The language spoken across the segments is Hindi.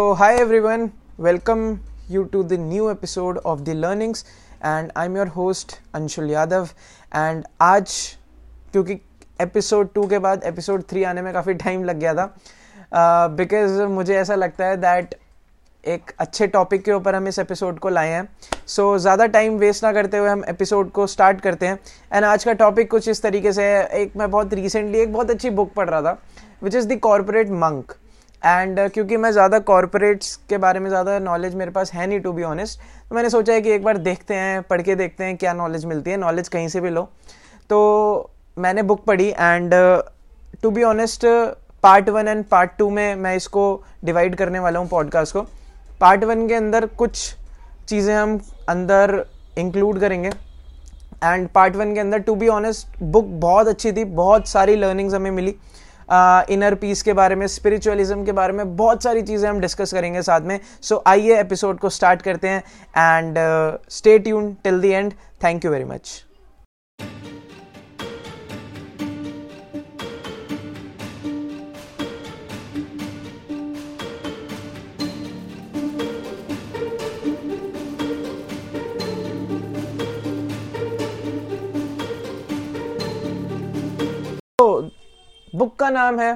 So hi everyone, welcome you to the new episode of The Learnings and I'm your host Anshul Yadav and आज क्योंकि episode 2 के बाद episode 3 आने में काफ़ी time लग गया था because मुझे ऐसा लगता है that एक अच्छे topic के ऊपर हम इस episode को लाए हैं so ज़्यादा time waste ना करते हुए हम episode को start करते हैं and आज का topic कुछ इस तरीके से है। एक मैं बहुत recently एक बहुत अच्छी book पढ़ रहा था which is The Corporate Monk and क्योंकि मैं ज़्यादा कॉरपोरेट्स के बारे में ज़्यादा नॉलेज मेरे पास है नहीं टू बी ऑनेस्ट, तो मैंने सोचा है कि एक बार देखते हैं, पढ़ के देखते हैं क्या नॉलेज मिलती है, नॉलेज कहीं से भी लो। तो मैंने बुक पढ़ी and to be honest part 1 and part 2 में मैं इसको डिवाइड करने वाला हूँ पॉडकास्ट को। पार्ट 1 के अंदर कुछ चीज़ें हम अंदर इंक्लूड करेंगे एंड पार्ट 1 के अंदर टू बी ऑनेस्ट बुक बहुत अच्छी थी, बहुत सारी लर्निंग्स हमें मिली, इनर पीस के बारे में, स्पिरिचुअलिज्म के बारे में, बहुत सारी चीज़ें हम डिस्कस करेंगे साथ में। सो आइए एपिसोड को स्टार्ट करते हैं and stay tune till the end. Thank you very much. Book का नाम है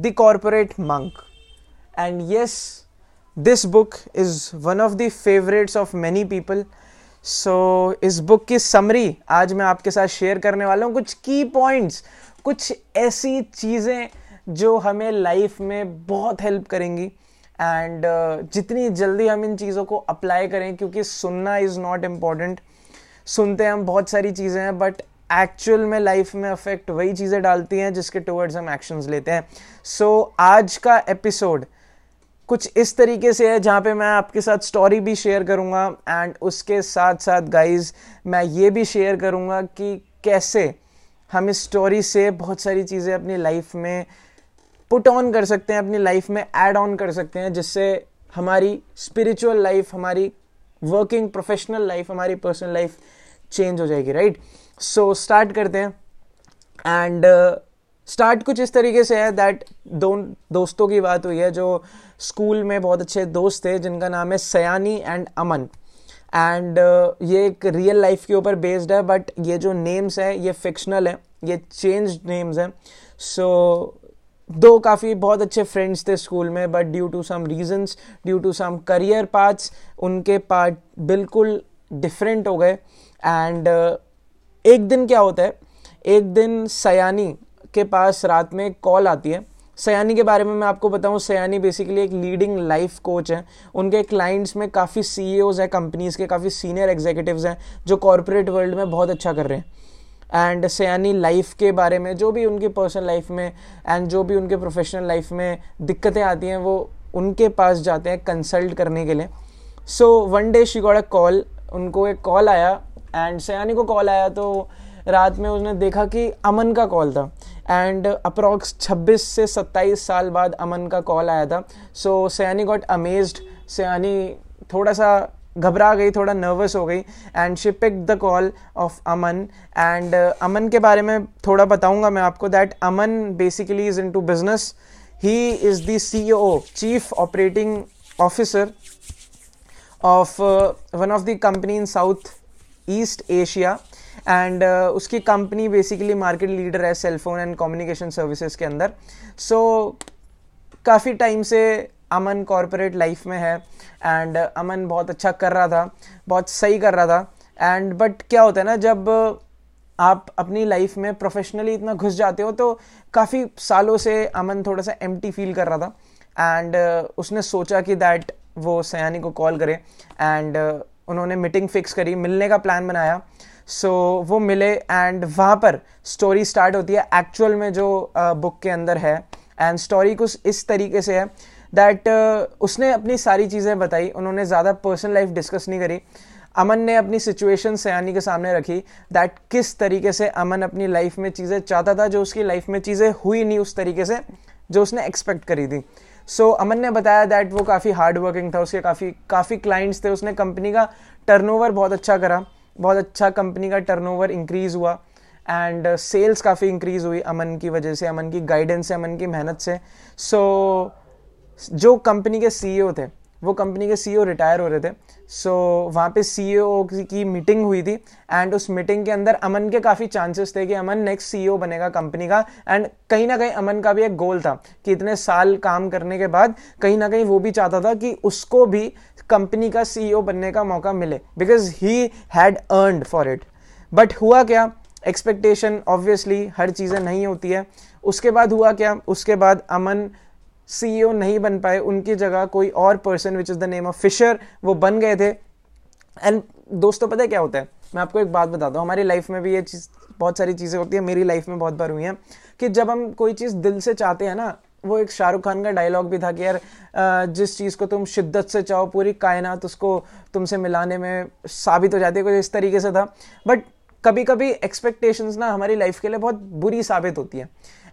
the corporate monk and yes, this book is one of the favourites of many people. So इस बुक की समरी आज मैं आपके साथ शेयर करने वाला हूँ, कुछ की पॉइंट्स, कुछ ऐसी चीज़ें जो हमें लाइफ में बहुत हेल्प करेंगी एंड जितनी जल्दी हम इन चीज़ों को अप्लाई करें, क्योंकि सुनना इज़ नॉट इम्पॉर्टेंट। सुनते हम बहुत सारी चीज़ें हैं बट एक्चुअल में लाइफ में अफेक्ट वही चीज़ें डालती हैं जिसके टुवर्ड्स हम एक्शंस लेते हैं। सो आज का एपिसोड कुछ इस तरीके से है जहाँ पे मैं आपके साथ स्टोरी भी शेयर करूँगा एंड उसके साथ साथ गाइज मैं ये भी शेयर करूँगा कि कैसे हम इस स्टोरी से बहुत सारी चीज़ें अपनी लाइफ में पुट ऑन कर सकते हैं, अपनी लाइफ में ऐड ऑन कर सकते हैं, जिससे हमारी स्पिरिचुअल लाइफ, हमारी वर्किंग प्रोफेशनल लाइफ, हमारी पर्सनल लाइफ चेंज हो जाएगी, राइट? सो स्टार्ट करते हैं एंड स्टार्ट कुछ इस तरीके से है दैट दोस्तों की बात हुई है जो स्कूल में बहुत अच्छे दोस्त थे, जिनका नाम है सयानी एंड अमन एंड ये एक रियल लाइफ के ऊपर बेस्ड है बट ये जो नेम्स है ये फिक्शनल है, ये चेंज्ड नेम्स हैं। सो दो काफ़ी बहुत अच्छे फ्रेंड्स थे स्कूल में but due to some reasons, due to some career paths, उनके पाथ बिल्कुल डिफरेंट हो गए एंड एक दिन क्या होता है, एक दिन सयानी के पास रात में कॉल आती है। सयानी के बारे में मैं आपको बताऊं, सयानी बेसिकली एक लीडिंग लाइफ कोच है। उनके क्लाइंट्स में काफ़ी CEOs हैं कंपनीज़ के, काफ़ी सीनियर एग्जीक्यूटिव्स हैं जो कॉरपोरेट वर्ल्ड में बहुत अच्छा कर रहे हैं एंड सयानी लाइफ के बारे में, जो भी उनकी पर्सनल लाइफ में एंड जो भी उनके प्रोफेशनल लाइफ में दिक्कतें आती हैं वो उनके पास जाते हैं कंसल्ट करने के लिए। So one day she got a call, उनको एक कॉल आया एंड सयानी को कॉल आया तो रात में उसने देखा कि अमन का कॉल था एंड अप्रॉक्स 26 से 27 साल बाद अमन का कॉल आया था। So Sayani got amazed, Sayani थोड़ा सा घबरा गई, थोड़ा नर्वस हो गई and she picked the call of Aman and Aman के बारे में थोड़ा बताऊंगा मैं आपको that Aman basically is into business, he is the CEO chief operating officer of one of the company in South East Asia and उसकी कंपनी बेसिकली मार्केट लीडर है सेलफोन एंड कम्युनिकेशन सर्विसेज के अंदर। सो काफ़ी टाइम से अमन कॉरपोरेट लाइफ में है एंड अमन बहुत अच्छा कर रहा था, बहुत सही कर रहा था एंड बट क्या होता है ना, जब आप अपनी लाइफ में प्रोफेशनली इतना घुस जाते हो तो काफ़ी सालों से अमन थोड़ा सा एम्प्टी फील कर रहा था एंड उसने सोचा कि दैट वो सयानी को कॉल करे एंड उन्होंने मीटिंग फिक्स करी, मिलने का प्लान बनाया। सो वो मिले एंड वहाँ पर स्टोरी स्टार्ट होती है एक्चुअल में जो बुक के अंदर है एंड स्टोरी कुछ इस तरीके से है दैट उसने अपनी सारी चीज़ें बताई, उन्होंने ज़्यादा पर्सनल लाइफ डिस्कस नहीं करी। अमन ने अपनी सिचुएशन सयानी के सामने रखी दैट किस तरीके से अमन अपनी लाइफ में चीज़ें चाहता था, जो उसकी लाइफ में चीज़ें हुई नहीं उस तरीके से जो उसने एक्सपेक्ट करी थी। सो अमन ने बताया दैट वो काफ़ी हार्ड वर्किंग था, उसके काफ़ी क्लाइंट्स थे, उसने कंपनी का टर्नओवर बहुत अच्छा करा, बहुत अच्छा कंपनी का टर्नओवर इंक्रीज़ हुआ एंड सेल्स काफ़ी इंक्रीज़ हुई अमन की वजह से, अमन की गाइडेंस से, अमन की मेहनत से। सो जो कंपनी के सीईओ थे, वो कंपनी के सीईओ रिटायर हो रहे थे। सो वहाँ पे सीईओ की मीटिंग हुई थी एंड उस मीटिंग के अंदर अमन के काफ़ी चांसेस थे कि अमन नेक्स्ट सीईओ बनेगा कंपनी का। एंड कहीं ना कहीं अमन का भी एक गोल था कि इतने साल काम करने के बाद कहीं ना कहीं वो भी चाहता था कि उसको भी कंपनी का सीईओ बनने का मौका मिले, because he had earned for it. But हुआ क्या, एक्सपेक्टेशन ऑब्वियसली हर चीज़ें नहीं होती है। उसके बाद हुआ क्या, उसके बाद अमन सीईओ नहीं बन पाए, उनकी जगह कोई और person which is the name of Fisher वो बन गए थे। एंड दोस्तों पता है क्या होता है, मैं आपको एक बात बताता हूँ, हमारी लाइफ में भी ये चीज़ बहुत सारी चीज़ें होती है, मेरी लाइफ में बहुत बार हुई हैं कि जब हम कोई चीज़ दिल से चाहते हैं ना, वो एक शाहरुख खान का डायलॉग भी था कि यार जिस चीज़ को तुम शिद्दत से चाहो पूरी कायनात उसको तुमसे मिलाने में साबित हो जाती है, कुछ इस तरीके से था। बट कभी कभी एक्सपेक्टेशंस ना हमारी लाइफ के लिए बहुत बुरी साबित होती है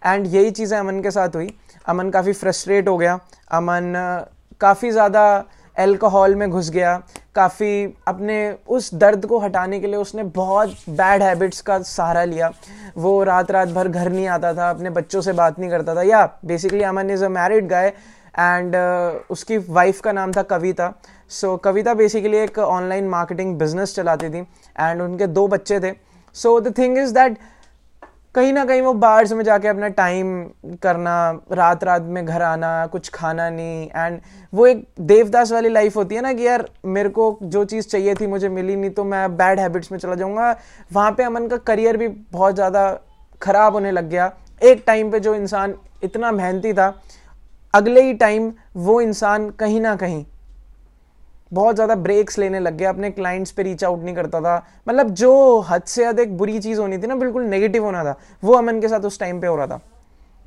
एंड यही चीज़ें अमन के साथ हुई। अमन काफ़ी फ्रस्ट्रेट हो गया, अमन काफ़ी ज़्यादा एल्कोहल में घुस गया, काफ़ी अपने उस दर्द को हटाने के लिए उसने बहुत बैड हैबिट्स का सहारा लिया। वो रात रात भर घर नहीं आता था, अपने बच्चों से बात नहीं करता था। या basically Aman is a married guy and उसकी वाइफ का नाम था कविता। सो कविता बेसिकली एक ऑनलाइन मार्केटिंग बिजनेस चलाती थी एंड उनके 2 बच्चे थे। So the thing is that कहीं ना कहीं वो बाहर में जाके अपना टाइम करना, रात रात में घर आना, कुछ खाना नहीं, एंड वो एक देवदास वाली लाइफ होती है ना कि यार मेरे को जो चीज़ चाहिए थी मुझे मिली नहीं तो मैं बैड हैबिट्स में चला जाऊँगा। वहाँ पे अमन का करियर भी बहुत ज़्यादा ख़राब होने लग गया। एक टाइम पे जो इंसान इतना मेहनती था, अगले ही टाइम वो इंसान कहीं ना कहीं बहुत ज़्यादा ब्रेक्स लेने लग गया, अपने क्लाइंट्स पे रीच आउट नहीं करता था। मतलब जो हद से हद एक बुरी चीज़ होनी थी ना, बिल्कुल नेगेटिव होना था, वो अमन के साथ उस टाइम पे हो रहा था।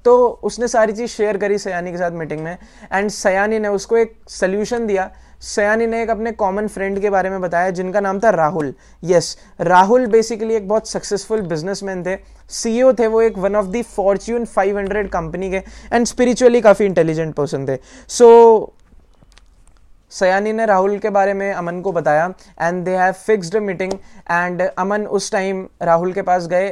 तो उसने सारी चीज़ शेयर करी सयानी के साथ मीटिंग में एंड सयानी ने उसको एक सल्यूशन दिया। सयानी ने एक अपने कॉमन फ्रेंड के बारे में बताया जिनका नाम था राहुल। यस, राहुल बेसिकली एक बहुत सक्सेसफुल बिजनेसमैन थे, सीईओ थे, वो एक one of the Fortune 500 company के एंड स्पिरिचुअली काफ़ी इंटेलिजेंट पर्सन थे। सो सयानी ने राहुल के बारे में अमन को बताया and they have fixed a meeting and Aman उस टाइम राहुल के पास गए।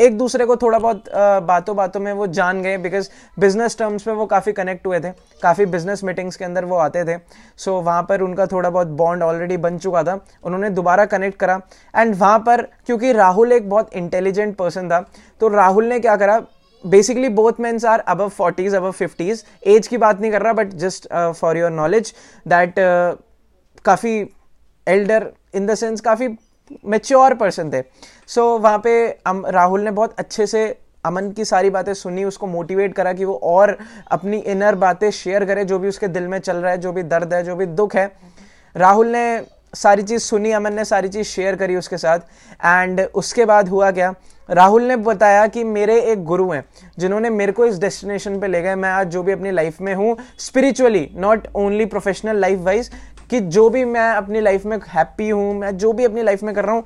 एक दूसरे को थोड़ा बहुत बातों बातों में वो जान गए, बिकॉज बिजनेस टर्म्स में वो काफ़ी कनेक्ट हुए थे, काफ़ी बिजनेस मीटिंग्स के अंदर वो आते थे। सो वहाँ पर उनका थोड़ा बहुत बॉन्ड ऑलरेडी बन चुका था, उन्होंने दोबारा कनेक्ट करा एंड वहाँ पर क्योंकि राहुल एक बहुत इंटेलिजेंट पर्सन था तो राहुल ने क्या करा, basically both mens are above 40s above 50s, age की बात नहीं कर रहा but just for your knowledge that काफ़ी एल्डर इन द सेंस काफ़ी मैच्योर पर्सन थे। सो वहाँ पे राहुल ने बहुत अच्छे से अमन की सारी बातें सुनी, उसको मोटिवेट करा कि वो और अपनी इनर बातें शेयर करे, जो भी उसके दिल में चल रहा है, जो भी दर्द है, जो भी दुख है। राहुल ने सारी चीज़ सुनी, अमन ने सारी चीज़ शेयर करी उसके साथ एंड उसके बाद हुआ क्या, राहुल ने बताया कि मेरे एक गुरु हैं जिन्होंने मेरे को इस डेस्टिनेशन पे ले गए। मैं आज जो भी अपनी लाइफ में हूँ spiritually, not only professional life wise, कि जो भी मैं अपनी लाइफ में हैप्पी हूँ, मैं जो भी अपनी लाइफ में कर रहा हूँ,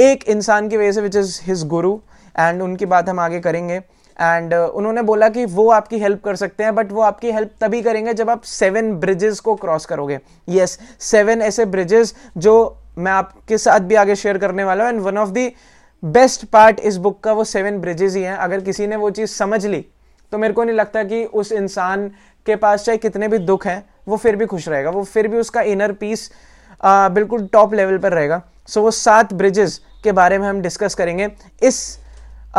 एक इंसान की वजह से which is his guru and उनकी बात हम आगे करेंगे। एंड उन्होंने बोला कि वो आपकी हेल्प कर सकते हैं बट वो आपकी हेल्प तभी करेंगे जब आप 7 ब्रिजेस को क्रॉस करोगे। यस, 7 ऐसे ब्रिजेस जो मैं आपके साथ भी आगे शेयर करने वाला हूँ and one of the best part इस बुक का वो 7 ब्रिजेस ही हैं। अगर किसी ने वो चीज़ समझ ली तो मेरे को नहीं लगता कि उस इंसान के पास चाहे कितने भी दुख हैं वो फिर भी खुश रहेगा, वो फिर भी उसका इनर पीस बिल्कुल टॉप लेवल पर रहेगा। सो वो 7 ब्रिजेस के बारे में हम डिस्कस करेंगे। इस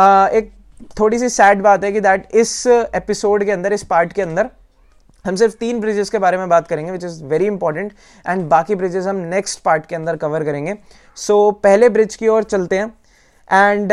एक थोड़ी सी सैड बात है कि दैट इस एपिसोड के अंदर, इस पार्ट के अंदर हम सिर्फ 3 ब्रिजेस के बारे में बात करेंगे which is very important and बाकी ब्रिजेस हम नेक्स्ट पार्ट के अंदर कवर करेंगे। सो पहले ब्रिज की ओर चलते हैं एंड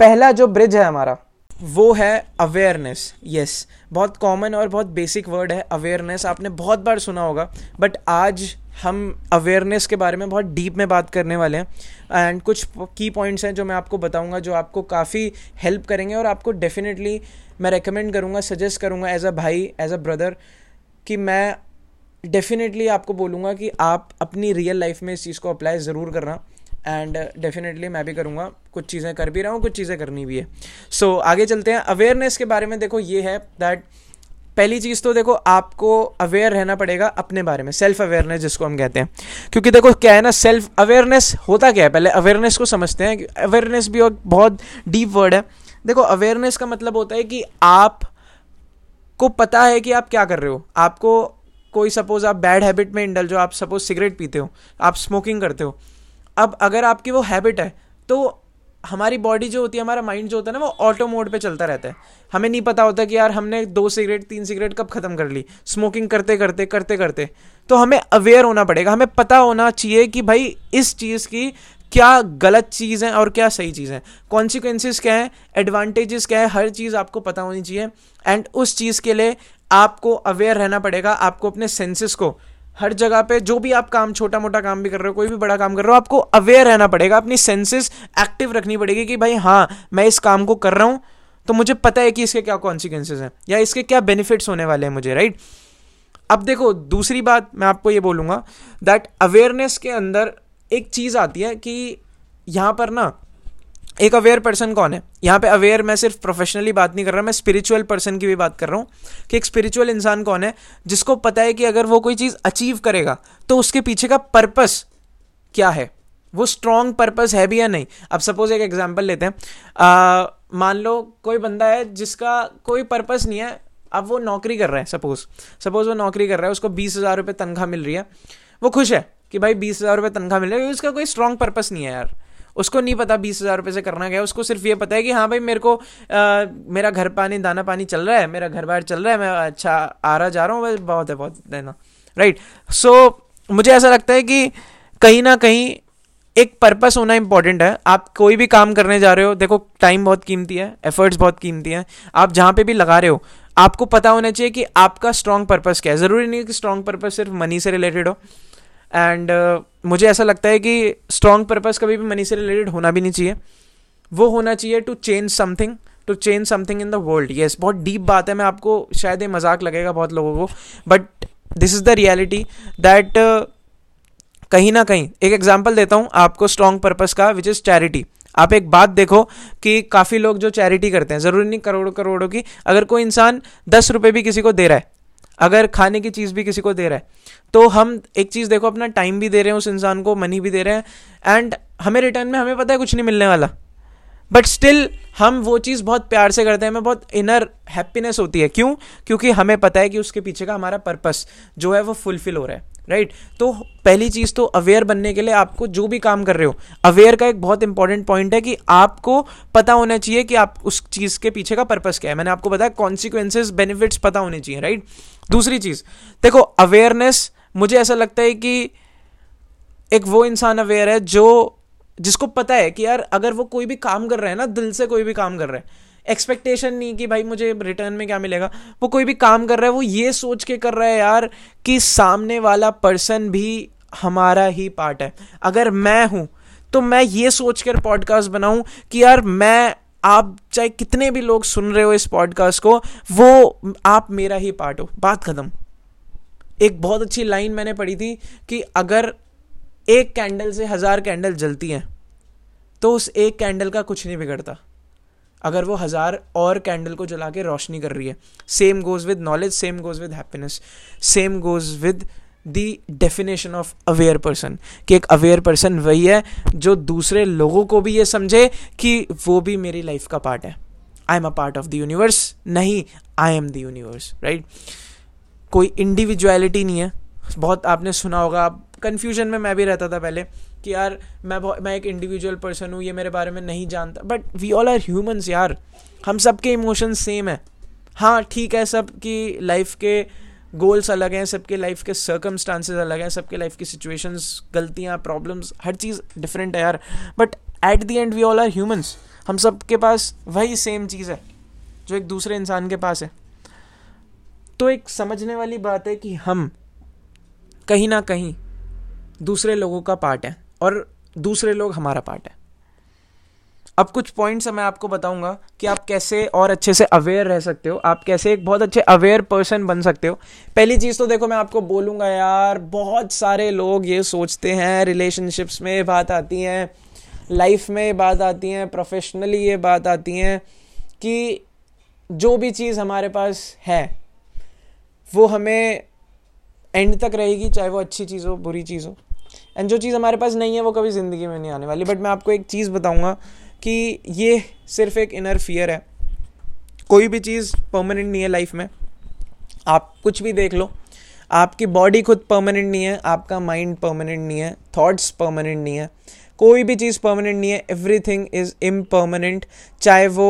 पहला जो ब्रिज है हमारा वो है अवेयरनेस। यस, बहुत कॉमन और बहुत बेसिक वर्ड है अवेयरनेस, आपने बहुत बार सुना होगा बट आज हम अवेयरनेस के बारे में बहुत डीप में बात करने वाले हैं एंड कुछ की पॉइंट्स हैं जो मैं आपको बताऊंगा जो आपको काफ़ी हेल्प करेंगे और आपको डेफिनेटली मैं रेकमेंड करूंगा, सजेस्ट करूंगा एज अ भाई, एज अ ब्रदर, कि मैं डेफिनेटली आपको बोलूँगा कि आप अपनी रियल लाइफ में इस चीज़ को अप्लाई ज़रूर करना एंड डेफिनेटली मैं भी करूँगा। कुछ चीज़ें कर भी रहा हूँ, कुछ चीज़ें करनी भी है। सो आगे चलते हैं। अवेयरनेस के बारे में देखो ये है दैट पहली चीज़ तो देखो आपको अवेयर रहना पड़ेगा अपने बारे में, सेल्फ अवेयरनेस जिसको हम कहते हैं। क्योंकि देखो क्या है ना, सेल्फ अवेयरनेस होता क्या है, पहले अवेयरनेस को समझते हैं। अवेयरनेस भी एक बहुत डीप वर्ड है। देखो अवेयरनेस का मतलब होता है कि आप को पता है कि आप क्या कर रहे हो, आपको कोई सपोज आप बैड हैबिट में इंडल्ज हो, आप सपोज सिगरेट पीते हो, आप स्मोकिंग करते हो, अब अगर आपकी वो हैबिट है तो हमारी बॉडी जो होती है, हमारा माइंड जो होता है ना, वो ऑटो मोड पे चलता रहता है। हमें नहीं पता होता कि यार हमने 2 सिगरेट 3 सिगरेट कब ख़त्म कर ली, स्मोकिंग करते करते। तो हमें अवेयर होना पड़ेगा, हमें पता होना चाहिए कि भाई इस चीज़ की क्या गलत चीज़ है और क्या सही चीज़ है, कॉन्सिक्वेंसेस क्या है, एडवांटेजेस क्या है, हर चीज़ आपको पता होनी चाहिए। एंड उस चीज़ के लिए आपको अवेयर रहना पड़ेगा, आपको अपने सेंसेस को हर जगह पे, जो भी आप काम, छोटा मोटा काम भी कर रहे हो, कोई भी बड़ा काम कर रहे हो, आपको अवेयर रहना पड़ेगा, अपनी सेंसेस एक्टिव रखनी पड़ेगी कि भाई हाँ मैं इस काम को कर रहा हूँ तो मुझे पता है कि इसके क्या कॉन्सिक्वेंसेस हैं या इसके क्या बेनिफिट्स होने वाले हैं मुझे, राइट। अब देखो दूसरी बात मैं आपको ये बोलूँगा दैट अवेयरनेस के अंदर एक चीज़ आती है कि यहाँ पर ना एक अवेयर पर्सन कौन है। यहाँ पे अवेयर मैं सिर्फ प्रोफेशनली बात नहीं कर रहा, मैं स्पिरिचुअल पर्सन की भी बात कर रहा हूँ कि एक स्पिरिचुअल इंसान कौन है जिसको पता है कि अगर वो कोई चीज़ अचीव करेगा तो उसके पीछे का पर्पस क्या है, वो स्ट्रॉन्ग पर्पस है भी या नहीं। अब सपोज एक एग्जांपल लेते हैं, मान लो कोई बंदा है जिसका कोई पर्पस नहीं है, अब वो नौकरी कर रहा है, सपोज वो नौकरी कर रहा है, उसको 20,000 रुपये तनख्वाह मिल रही है, वो खुश है कि भाई 20,000 रुपये तनख्वाह मिल रही है, उसका कोई स्ट्रॉन्ग पर्पस नहीं है यार, उसको नहीं पता 20,000 रुपये से करना क्या है, उसको सिर्फ ये पता है कि हाँ भाई मेरे को मेरा घर पानी दाना पानी चल रहा है, मेरा घर बार चल रहा है, मैं अच्छा आ रहा जा रहा हूँ, बस बहुत है, बहुत देना, राइट। सो मुझे ऐसा लगता है कि कहीं ना कहीं एक पर्पस होना इंपॉर्टेंट है। आप कोई भी काम करने जा रहे हो, देखो टाइम बहुत कीमती है, एफर्ट्स बहुत कीमती हैं, आप जहाँ पे भी लगा रहे हो आपको पता होना चाहिए कि आपका स्ट्रॉन्ग पर्पस क्या है। ज़रूरी नहीं है कि स्ट्रॉन्ग पर्पस सिर्फ मनी से रिलेटेड हो, एंड मुझे ऐसा लगता है कि स्ट्रॉन्ग पर्पस कभी भी मनी से रिलेटेड होना भी नहीं चाहिए, वो होना चाहिए to change something in the world. Yes, बहुत डीप बात है, मैं आपको शायद ये मजाक लगेगा बहुत लोगों को, but this is the reality that कहीं ना कहीं, एक एग्जांपल देता हूँ आपको स्ट्रॉन्ग पर्पस का, विच इज़ चैरिटी। आप एक बात देखो कि काफ़ी लोग जो चैरिटी करते हैं, ज़रूरी नहीं करोड़ों करोड़ों की, अगर कोई इंसान 10 रुपये भी किसी को दे रहा है, अगर खाने की चीज़ भी किसी को दे रहा है, तो हम एक चीज़ देखो, अपना टाइम भी दे रहे हैं उस इंसान को, मनी भी दे रहे हैं, एंड हमें रिटर्न में हमें पता है कुछ नहीं मिलने वाला, बट स्टिल हम वो चीज़ बहुत प्यार से करते हैं, हमें बहुत इनर हैप्पीनेस होती है। क्यों? क्योंकि हमें पता है कि उसके पीछे का हमारा पर्पस जो है वो फुलफिल हो रहा है, राइट। तो पहली चीज़ तो अवेयर बनने के लिए आपको जो भी काम कर रहे हो, अवेयर का एक बहुत इंपॉर्टेंट पॉइंट है कि आपको पता होना चाहिए कि आप उस चीज़ के पीछे का पर्पस क्या है। मैंने आपको बताया कॉन्सिक्वेंसेस, बेनिफिट्स पता होने चाहिए, राइट। दूसरी चीज़ देखो, अवेयरनेस मुझे ऐसा लगता है कि एक वो इंसान अवेयर है जिसको पता है कि यार अगर वो कोई भी काम कर रहा है ना, दिल से कोई भी काम कर रहा है, एक्सपेक्टेशन नहीं कि भाई मुझे रिटर्न में क्या मिलेगा, वो कोई भी काम कर रहा है वो ये सोच के कर रहा है यार कि सामने वाला पर्सन भी हमारा ही पार्ट है। अगर मैं हूँ तो मैं ये सोच कर पॉडकास्ट बनाऊँ कि यार मैं, आप चाहे कितने भी लोग सुन रहे हो इस पॉडकास्ट को, वो आप मेरा ही पार्ट हो, बात खत्म। एक बहुत अच्छी लाइन मैंने पढ़ी थी कि अगर 1 कैंडल से 1000 कैंडल जलती हैं तो उस 1 कैंडल का कुछ नहीं बिगड़ता, अगर वो 1000 और कैंडल को जला के रोशनी कर रही है। Same goes with knowledge, same goes with happiness, same goes with the definition of aware person, कि एक अवेयर पर्सन वही है जो दूसरे लोगों को भी ये समझे कि वो भी मेरी लाइफ का पार्ट है। I am a part of the universe, नहीं I am the universe, right. कोई इंडिविजुअलिटी नहीं है। बहुत आपने सुना होगा, आप कन्फ्यूजन में मैं भी रहता था पहले कि यार मैं एक इंडिविजुअल पर्सन हूँ, ये मेरे बारे में नहीं जानता, but we all are humans यार, हम सब के इमोशंस सेम है। हाँ ठीक है, सबकी लाइफ के गोल्स अलग हैं, सबके लाइफ के सर्कमस्टांसेस अलग हैं, सबके लाइफ की सिचुएशंस, गलतियाँ, प्रॉब्लम्स, हर चीज़ डिफरेंट है यार, but at the end we all are humans. हम सब के पास वही सेम चीज़ है जो एक दूसरे इंसान के पास है। तो एक समझने वाली बात है कि हम कहीं ना कहीं दूसरे लोगों का पार्ट है और दूसरे लोग हमारा पार्ट है। अब कुछ पॉइंट्स मैं आपको बताऊंगा कि आप कैसे और अच्छे से अवेयर रह सकते हो, आप कैसे एक बहुत अच्छे अवेयर पर्सन बन सकते हो। पहली चीज़ तो देखो मैं आपको बोलूंगा यार, बहुत सारे लोग ये सोचते हैं, रिलेशनशिप्स में ये बात आती है, लाइफ में ये बात आती है, प्रोफेशनली ये बात आती है कि जो भी चीज़ हमारे पास है वो हमें एंड तक रहेगी, चाहे वो अच्छी चीज़ हो बुरी चीज़ हो, एंड जो चीज़ हमारे पास नहीं है वो कभी ज़िंदगी में नहीं आने वाली। बट मैं आपको एक चीज़ बताऊंगा कि ये सिर्फ एक इनर फियर है, कोई भी चीज़ परमानेंट नहीं है लाइफ में। आप कुछ भी देख लो, आपकी बॉडी खुद परमानेंट नहीं है, आपका माइंड परमानेंट नहीं है, थॉट्स परमानेंट नहीं है, कोई भी चीज़ परमानेंट नहीं है, एवरीथिंग इज़ इम्परमानेंट, चाहे वो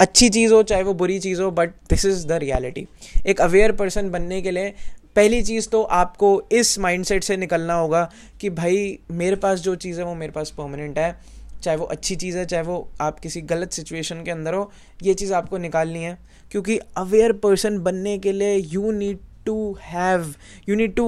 अच्छी चीज़ हो चाहे वो बुरी चीज़ हो, but this is the reality. एक अवेयर पर्सन बनने के लिए पहली चीज़ तो आपको इस माइंडसेट से निकलना होगा कि भाई मेरे पास जो चीज़ है वो मेरे पास परमानेंट है, चाहे वो अच्छी चीज़ है चाहे वो आप किसी गलत सिचुएशन के अंदर हो, ये चीज़ आपको निकालनी है। क्योंकि अवेयर पर्सन बनने के लिए you need to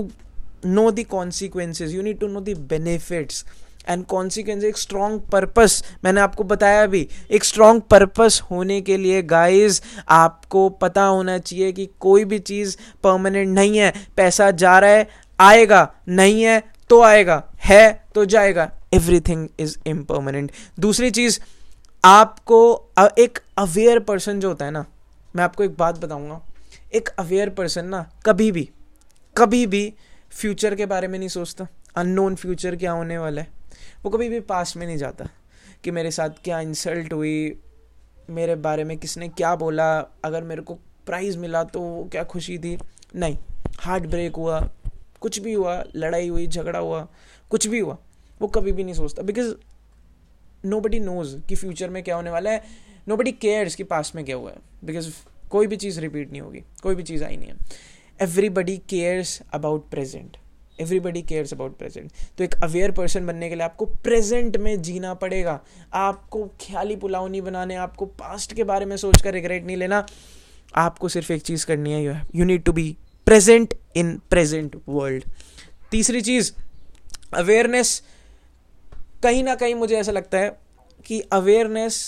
know the consequences, you need to know the benefits and consequences, एक strong purpose, मैंने आपको बताया भी, एक strong purpose होने के लिए guys आपको पता होना चाहिए कि कोई भी चीज़ permanent नहीं है, पैसा जा रहा है आएगा, नहीं है तो आएगा, है तो जाएगा, everything is impermanent। दूसरी चीज़ आपको एक aware person जो होता है ना, मैं आपको एक बात बताऊँगा, एक अवेयर पर्सन ना कभी भी फ्यूचर के बारे में नहीं सोचता, अननोन फ्यूचर क्या होने वाला है, वो कभी भी पास्ट में नहीं जाता कि मेरे साथ क्या इंसल्ट हुई, मेरे बारे में किसने क्या बोला, अगर मेरे को प्राइज़ मिला तो वो क्या खुशी थी, नहीं, हार्ट ब्रेक हुआ, कुछ भी हुआ, लड़ाई हुई, झगड़ा हुआ, कुछ भी हुआ, वो कभी भी नहीं सोचता, बिकॉज नोबडी नोज़ कि फ्यूचर में क्या होने वाला है, नोबडी केयर्स कि पास्ट में क्या हुआ है, बिकॉज कोई भी चीज़ रिपीट नहीं होगी, कोई भी चीज़ आई नहीं है, एवरीबडी केयर्स अबाउट प्रेजेंट। तो एक अवेयर पर्सन बनने के लिए आपको प्रेजेंट में जीना पड़ेगा, आपको ख्याली पुलाव नहीं बनाने, आपको पास्ट के बारे में सोचकर रिग्रेट नहीं लेना, आपको सिर्फ एक चीज़ करनी है, you need to be present in present world. तीसरी चीज़ अवेयरनेस, कहीं ना कहीं मुझे ऐसा लगता है कि अवेयरनेस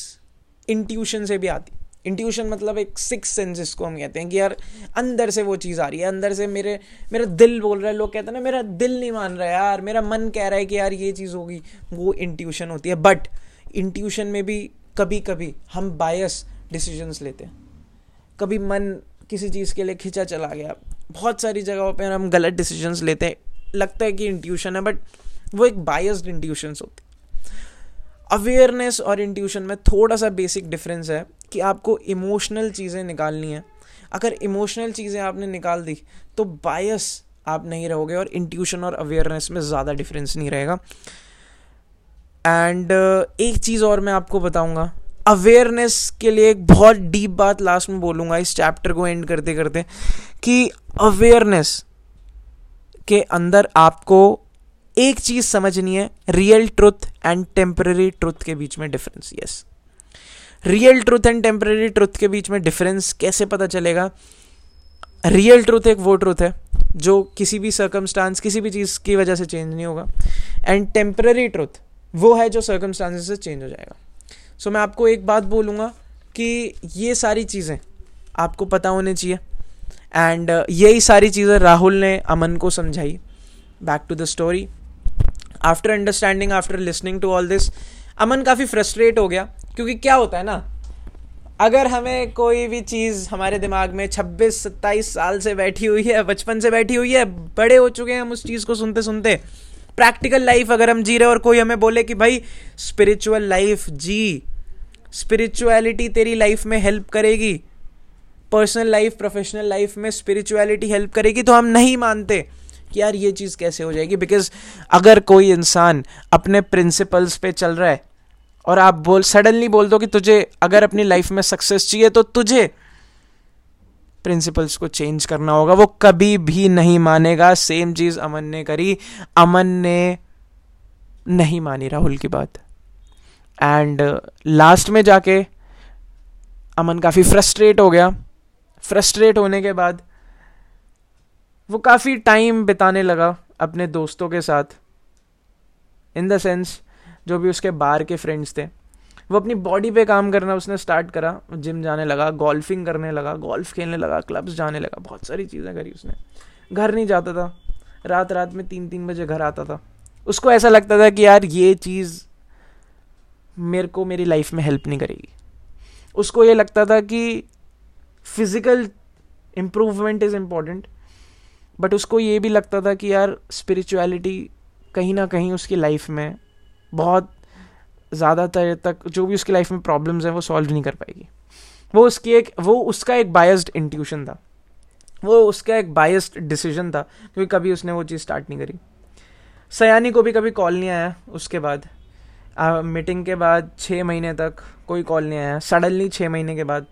इंट्यूशन से भी आती, इंट्यूशन मतलब एक सिक्स सेंस इसको हम कहते हैं कि यार अंदर से वो चीज़ आ रही है, अंदर से मेरा दिल बोल रहा है, लोग कहते हैं ना मेरा दिल नहीं मान रहा है यार, मेरा मन कह रहा है कि यार ये चीज़ होगी, वो इंट्यूशन होती है। बट इंट्यूशन में भी कभी कभी हम बायस डिसीजंस लेते हैं, कभी मन किसी चीज़ के लिए खिंचा चला गया, बहुत सारी जगहों पर हम गलत डिसीजंस लेते हैं, लगता है कि इंट्यूशन है बट वो एक बायस्ड इंट्यूशंस होती है। अवेयरनेस और इंट्यूशन में थोड़ा सा बेसिक डिफरेंस है कि आपको इमोशनल चीज़ें निकालनी है, अगर इमोशनल चीज़ें आपने निकाल दी तो बायस आप नहीं रहोगे और इंट्यूशन और अवेयरनेस में ज़्यादा डिफरेंस नहीं रहेगा। एंड एक चीज़ और मैं आपको बताऊंगा अवेयरनेस के लिए, एक बहुत डीप बात लास्ट में बोलूँगा इस चैप्टर को एंड करते करते, कि अवेयरनेस के अंदर आपको एक चीज़ समझनी है, real truth and temporary truth के बीच में difference. Yes, real truth and temporary truth के बीच में डिफरेंस कैसे पता चलेगा? रियल ट्रुथ एक वो ट्रुथ है जो किसी भी सर्कमस्टांस, किसी भी चीज़ की वजह से चेंज नहीं होगा, एंड टेम्पररी ट्रुथ वो है जो सर्कमस्टांसेस से चेंज हो जाएगा। सो मैं आपको एक बात बोलूँगा कि ये सारी चीज़ें आपको पता होने चाहिए, एंड यही सारी चीज़ें राहुल ने अमन को समझाई। Back to the story, after understanding, after listening to all this, Aman काफ़ी फ्रस्ट्रेट हो गया, क्योंकि क्या होता है ना, अगर हमें कोई भी चीज़ हमारे दिमाग में 26-27 साल से बैठी हुई है, बचपन से बैठी हुई है, बड़े हो चुके हैं हम उस चीज़ को सुनते सुनते, प्रैक्टिकल लाइफ अगर हम जी रहे और कोई हमें बोले कि भाई स्पिरिचुअल लाइफ जी, स्पिरिचुअलिटी तेरी लाइफ में हेल्प करेगी, पर्सनल लाइफ प्रोफेशनल लाइफ में स्पिरिचुअलिटी हेल्प करेगी, तो हम नहीं मानते कि यार ये चीज़ कैसे हो जाएगी। बिकॉज अगर कोई इंसान अपने प्रिंसिपल्स पे चल रहा है और आप सडनली बोल दो कि तुझे अगर अपनी लाइफ में सक्सेस चाहिए तो तुझे प्रिंसिपल्स को चेंज करना होगा, वो कभी भी नहीं मानेगा। सेम चीज़ अमन ने करी, अमन ने नहीं मानी राहुल की बात, एंड लास्ट में जाके अमन काफ़ी फ्रस्ट्रेट हो गया। फ्रस्ट्रेट होने के बाद वो काफ़ी टाइम बिताने लगा अपने दोस्तों के साथ, इन द सेंस जो भी उसके बाहर के फ्रेंड्स थे। वो अपनी बॉडी पे काम करना उसने स्टार्ट करा, जिम जाने लगा, गोल्फिंग करने लगा, गोल्फ खेलने लगा, क्लब्स जाने लगा, बहुत सारी चीज़ें करी उसने। घर नहीं जाता था, रात में 3-3 बजे घर आता था। उसको ऐसा लगता था कि यार ये चीज़ मेरे को मेरी लाइफ में हेल्प नहीं करेगी। उसको ये लगता था कि physical improvement is important, but उसको ये भी लगता था कि यार स्पिरिचुअलिटी कहीं ना कहीं उसकी लाइफ में बहुत ज़्यादातर तक जो भी उसकी लाइफ में प्रॉब्लम्स हैं वो सॉल्व नहीं कर पाएगी। वो उसका एक बायस्ड इंट्यूशन था। वो उसका एक बायस्ड डिसीजन था क्योंकि कभी उसने वो चीज़ स्टार्ट नहीं करी। सयानी को भी कभी कॉल नहीं आया उसके बाद, मीटिंग के बाद 6 महीने तक कोई कॉल नहीं आया। सडनली 6 महीने के बाद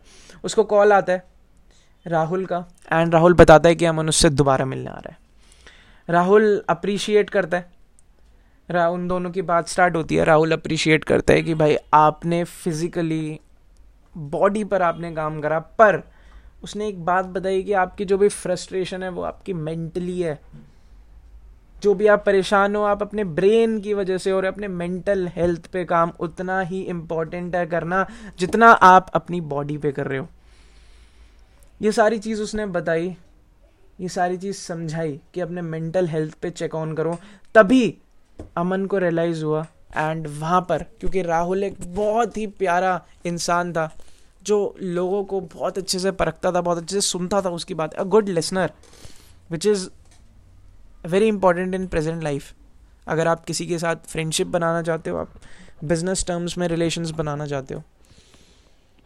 उसको कॉल आता है राहुल का, एंड राहुल बताता है कि अमन उससे दोबारा मिलने आ रहा है। राहुल अप्रिशिएट करता है, उन दोनों की बात स्टार्ट होती है। राहुल अप्रिशिएट करता है कि भाई आपने फिज़िकली बॉडी पर आपने काम करा, पर उसने एक बात बताई कि आपकी जो भी फ्रस्ट्रेशन है वो आपकी मेंटली है, जो भी आप परेशान हो आप अपने ब्रेन की वजह से, और अपने मेंटल हेल्थ पे काम उतना ही इम्पॉर्टेंट है करना जितना आप अपनी बॉडी पे कर रहे हो। ये सारी चीज़ उसने बताई, ये सारी चीज़ समझाई कि अपने मेंटल हेल्थ पे चेक ऑन करो। तभी अमन को रियलाइज़ हुआ, एंड वहाँ पर क्योंकि राहुल एक बहुत ही प्यारा इंसान था जो लोगों को बहुत अच्छे से परखता था, बहुत अच्छे से सुनता था उसकी बात, a good listener which is very important in present life. अगर आप किसी के साथ फ्रेंडशिप बनाना चाहते हो, आप बिजनेस टर्म्स में रिलेशंस बनाना चाहते हो।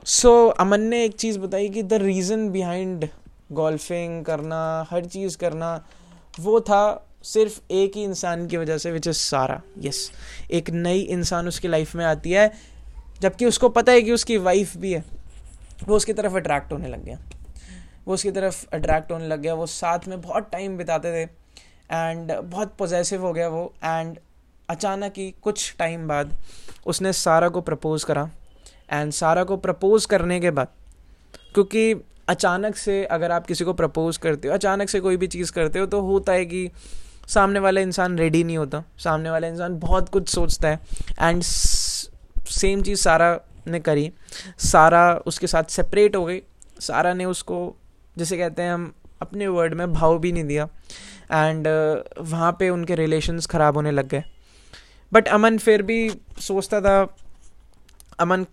सो अमन ने एक चीज़ बताई कि द रीज़न बिहाइंड गोल्फिंग करना, हर चीज़ करना, वो था सिर्फ एक ही इंसान की वजह से, विच इज़ सारा। यस, एक नई इंसान उसकी लाइफ में आती है, जबकि उसको पता है कि उसकी वाइफ भी है। वो उसकी तरफ अट्रैक्ट होने लग गया, वो साथ में बहुत टाइम बिताते थे, एंड बहुत पॉजेसिव हो गया वो। एंड अचानक ही कुछ टाइम बाद उसने सारा को प्रपोज़ करा, एंड सारा को प्रपोज़ करने के बाद, क्योंकि अचानक से अगर आप किसी को प्रपोज़ करते हो, अचानक से कोई भी चीज़ करते हो, तो होता है कि सामने वाला इंसान रेडी नहीं होता, सामने वाला इंसान बहुत कुछ सोचता है। एंड सेम चीज़ सारा ने करी, सारा उसके साथ सेपरेट हो गई। सारा ने उसको, जैसे कहते हैं हम अपने वर्ड में, भाव भी नहीं दिया, एंड वहाँ पे उनके रिलेशंस ख़राब होने लग गए। बट अमन फिर भी सोचता था, अमन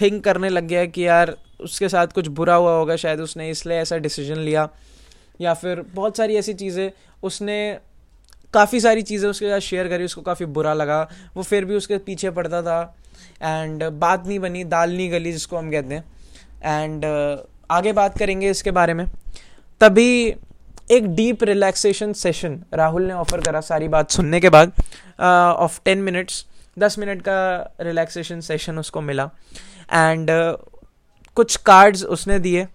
थिंक करने लग गया कि यार उसके साथ कुछ बुरा हुआ होगा, शायद उसने इसलिए ऐसा डिसीजन लिया, या फिर बहुत सारी ऐसी चीज़ें, उसने काफ़ी सारी चीज़ें उसके साथ शेयर करी, उसको काफ़ी बुरा लगा, वो फिर भी उसके पीछे पड़ता था, एंड बात नहीं बनी, दाल नहीं गली जिसको हम कहते हैं। एंड आगे बात करेंगे इसके बारे में। तभी एक डीप रिलैक्सेशन सेशन राहुल ने ऑफ़र करा सारी बात सुनने के बाद, ऑफ 10 मिनट्स, 10 मिनट का रिलैक्सेशन सेशन उसको मिला। एंड कुछ कार्ड्स उसने दिए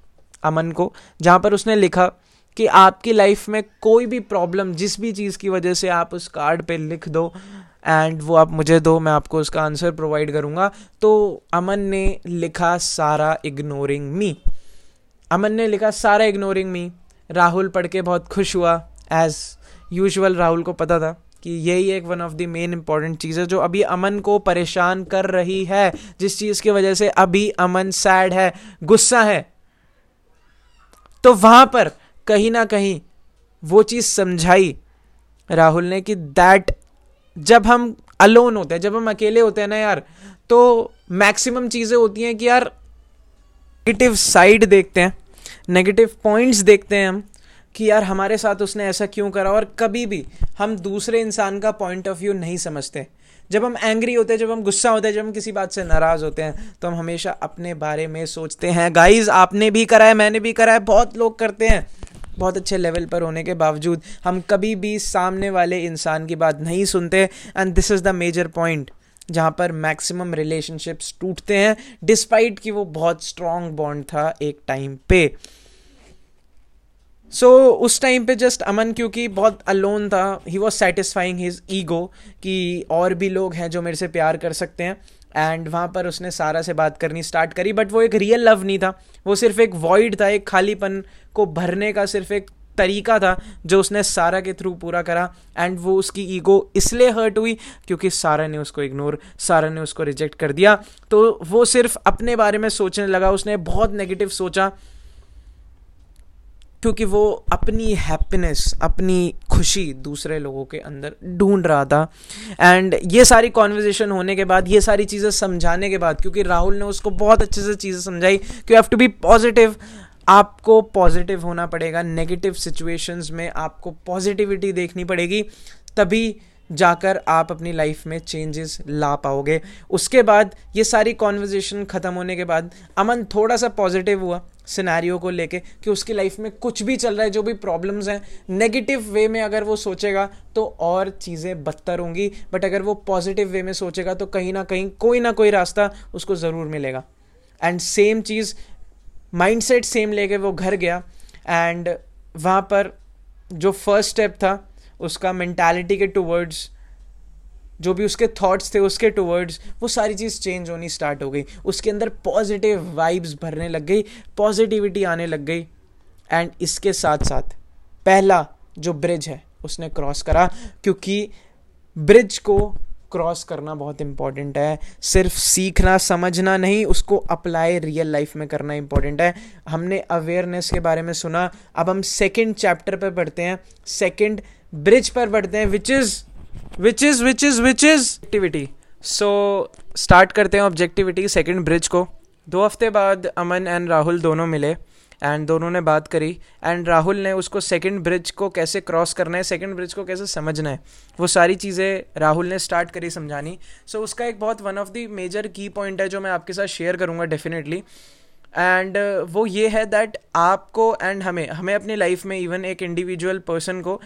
अमन को, जहाँ पर उसने लिखा कि आपकी लाइफ में कोई भी प्रॉब्लम, जिस भी चीज़ की वजह से, आप उस कार्ड पे लिख दो, एंड वो आप मुझे दो, मैं आपको उसका आंसर प्रोवाइड करूँगा। तो अमन ने लिखा सारा इग्नोरिंग मी, राहुल पढ़ के बहुत खुश हुआ। एज़ यूजुअल राहुल को पता था कि यही एक one of the main important चीज़ है जो अभी अमन को परेशान कर रही है, जिस चीज़ की वजह से अभी अमन सैड है, गुस्सा है। तो वहाँ पर कहीं ना कहीं वो चीज़ समझाई राहुल ने कि दैट, जब हम अलोन होते हैं, जब हम अकेले होते हैं ना यार, तो मैक्सिमम चीज़ें होती हैं कि यार नेगेटिव साइड देखते हैं, नेगेटिव पॉइंट्स देखते हैं हम कि यार हमारे साथ उसने ऐसा क्यों करा, और कभी भी हम दूसरे इंसान का पॉइंट ऑफ व्यू नहीं समझते। जब हम एंग्री होते हैं, जब हम गुस्सा होते हैं, जब हम किसी बात से नाराज़ होते हैं, तो हम हमेशा अपने बारे में सोचते हैं। गाइज़, आपने भी करा है, मैंने भी करा है, बहुत लोग करते हैं। बहुत अच्छे लेवल पर होने के बावजूद हम कभी भी सामने वाले इंसान की बात नहीं सुनते, and this is the major point जहाँ पर मैक्सिमम रिलेशनशिप्स टूटते हैं, डिस्पाइट कि वो बहुत स्ट्रॉन्ग बॉन्ड था एक टाइम पे। सो उस टाइम पे जस्ट अमन, क्योंकि बहुत अलोन था, ही वॉज सेटिस्फाइंग हिज ईगो कि और भी लोग हैं जो मेरे से प्यार कर सकते हैं। एंड वहाँ पर उसने सारा से बात करनी स्टार्ट करी, बट वो एक रियल लव नहीं था, वो सिर्फ एक वॉइड था, एक खालीपन को भरने का सिर्फ एक तरीका था जो उसने सारा के थ्रू पूरा करा। एंड वो उसकी ईगो इसलिए हर्ट हुई क्योंकि सारा ने उसको रिजेक्ट कर दिया, तो वो सिर्फ अपने बारे में सोचने लगा। उसने बहुत नेगेटिव सोचा क्योंकि वो अपनी हैप्पीनेस, अपनी खुशी दूसरे लोगों के अंदर ढूंढ रहा था। एंड ये सारी कॉन्वर्जेसन होने के बाद, ये सारी चीज़ें समझाने के बाद, क्योंकि राहुल ने उसको बहुत अच्छे से चीज़ें समझाई कि you have to be positive, आपको पॉजिटिव होना पड़ेगा, नेगेटिव सिचुएशंस में आपको पॉजिटिविटी देखनी पड़ेगी, तभी जाकर आप अपनी लाइफ में चेंजेस ला पाओगे। उसके बाद ये सारी कॉन्वर्जेशन ख़त्म होने के बाद अमन थोड़ा सा पॉजिटिव हुआ सिनेरियो को लेके कि उसकी लाइफ में कुछ भी चल रहा है, जो भी प्रॉब्लम्स हैं, नेगेटिव वे में अगर वो सोचेगा तो और चीज़ें बदतर होंगी, बट अगर वो पॉजिटिव वे में सोचेगा तो कहीं ना कहीं कोई ना कोई रास्ता उसको ज़रूर मिलेगा। एंड सेम चीज़ माइंडसेट सेम लेके वो घर गया एंड वहाँ पर जो फर्स्ट स्टेप था उसका मेंटालिटी के टूवर्ड्स, जो भी उसके थॉट्स थे उसके टूवर्ड्स, वो सारी चीज़ चेंज होनी स्टार्ट हो गई। उसके अंदर पॉजिटिव वाइब्स भरने लग गई, पॉजिटिविटी आने लग गई एंड इसके साथ साथ पहला जो ब्रिज है उसने क्रॉस करा, क्योंकि ब्रिज को क्रॉस करना बहुत इंपॉर्टेंट है। सिर्फ सीखना समझना नहीं, उसको अप्लाई रियल लाइफ में करना इंपॉर्टेंट है। हमने अवेयरनेस के बारे में सुना, अब हम सेकंड चैप्टर पर पढ़ते हैं, सेकंड ब्रिज पर बढ़ते हैं, which is activity. So start करते हैं ऑब्जेक्टिविटी, सेकंड ब्रिज को। 2 हफ्ते बाद अमन एंड राहुल दोनों मिले एंड दोनों ने बात करी एंड राहुल ने उसको सेकंड ब्रिज को कैसे क्रॉस करना है, सेकंड ब्रिज को कैसे समझना है, वो सारी चीज़ें राहुल ने स्टार्ट करी समझानी। सो उसका एक बहुत one of the major key point है जो मैं आपके साथ शेयर करूँगा डेफिनेटली, एंड वो ये है दैट आपको एंड हमें अपनी लाइफ में, इवन एक इंडिविजुअल पर्सन को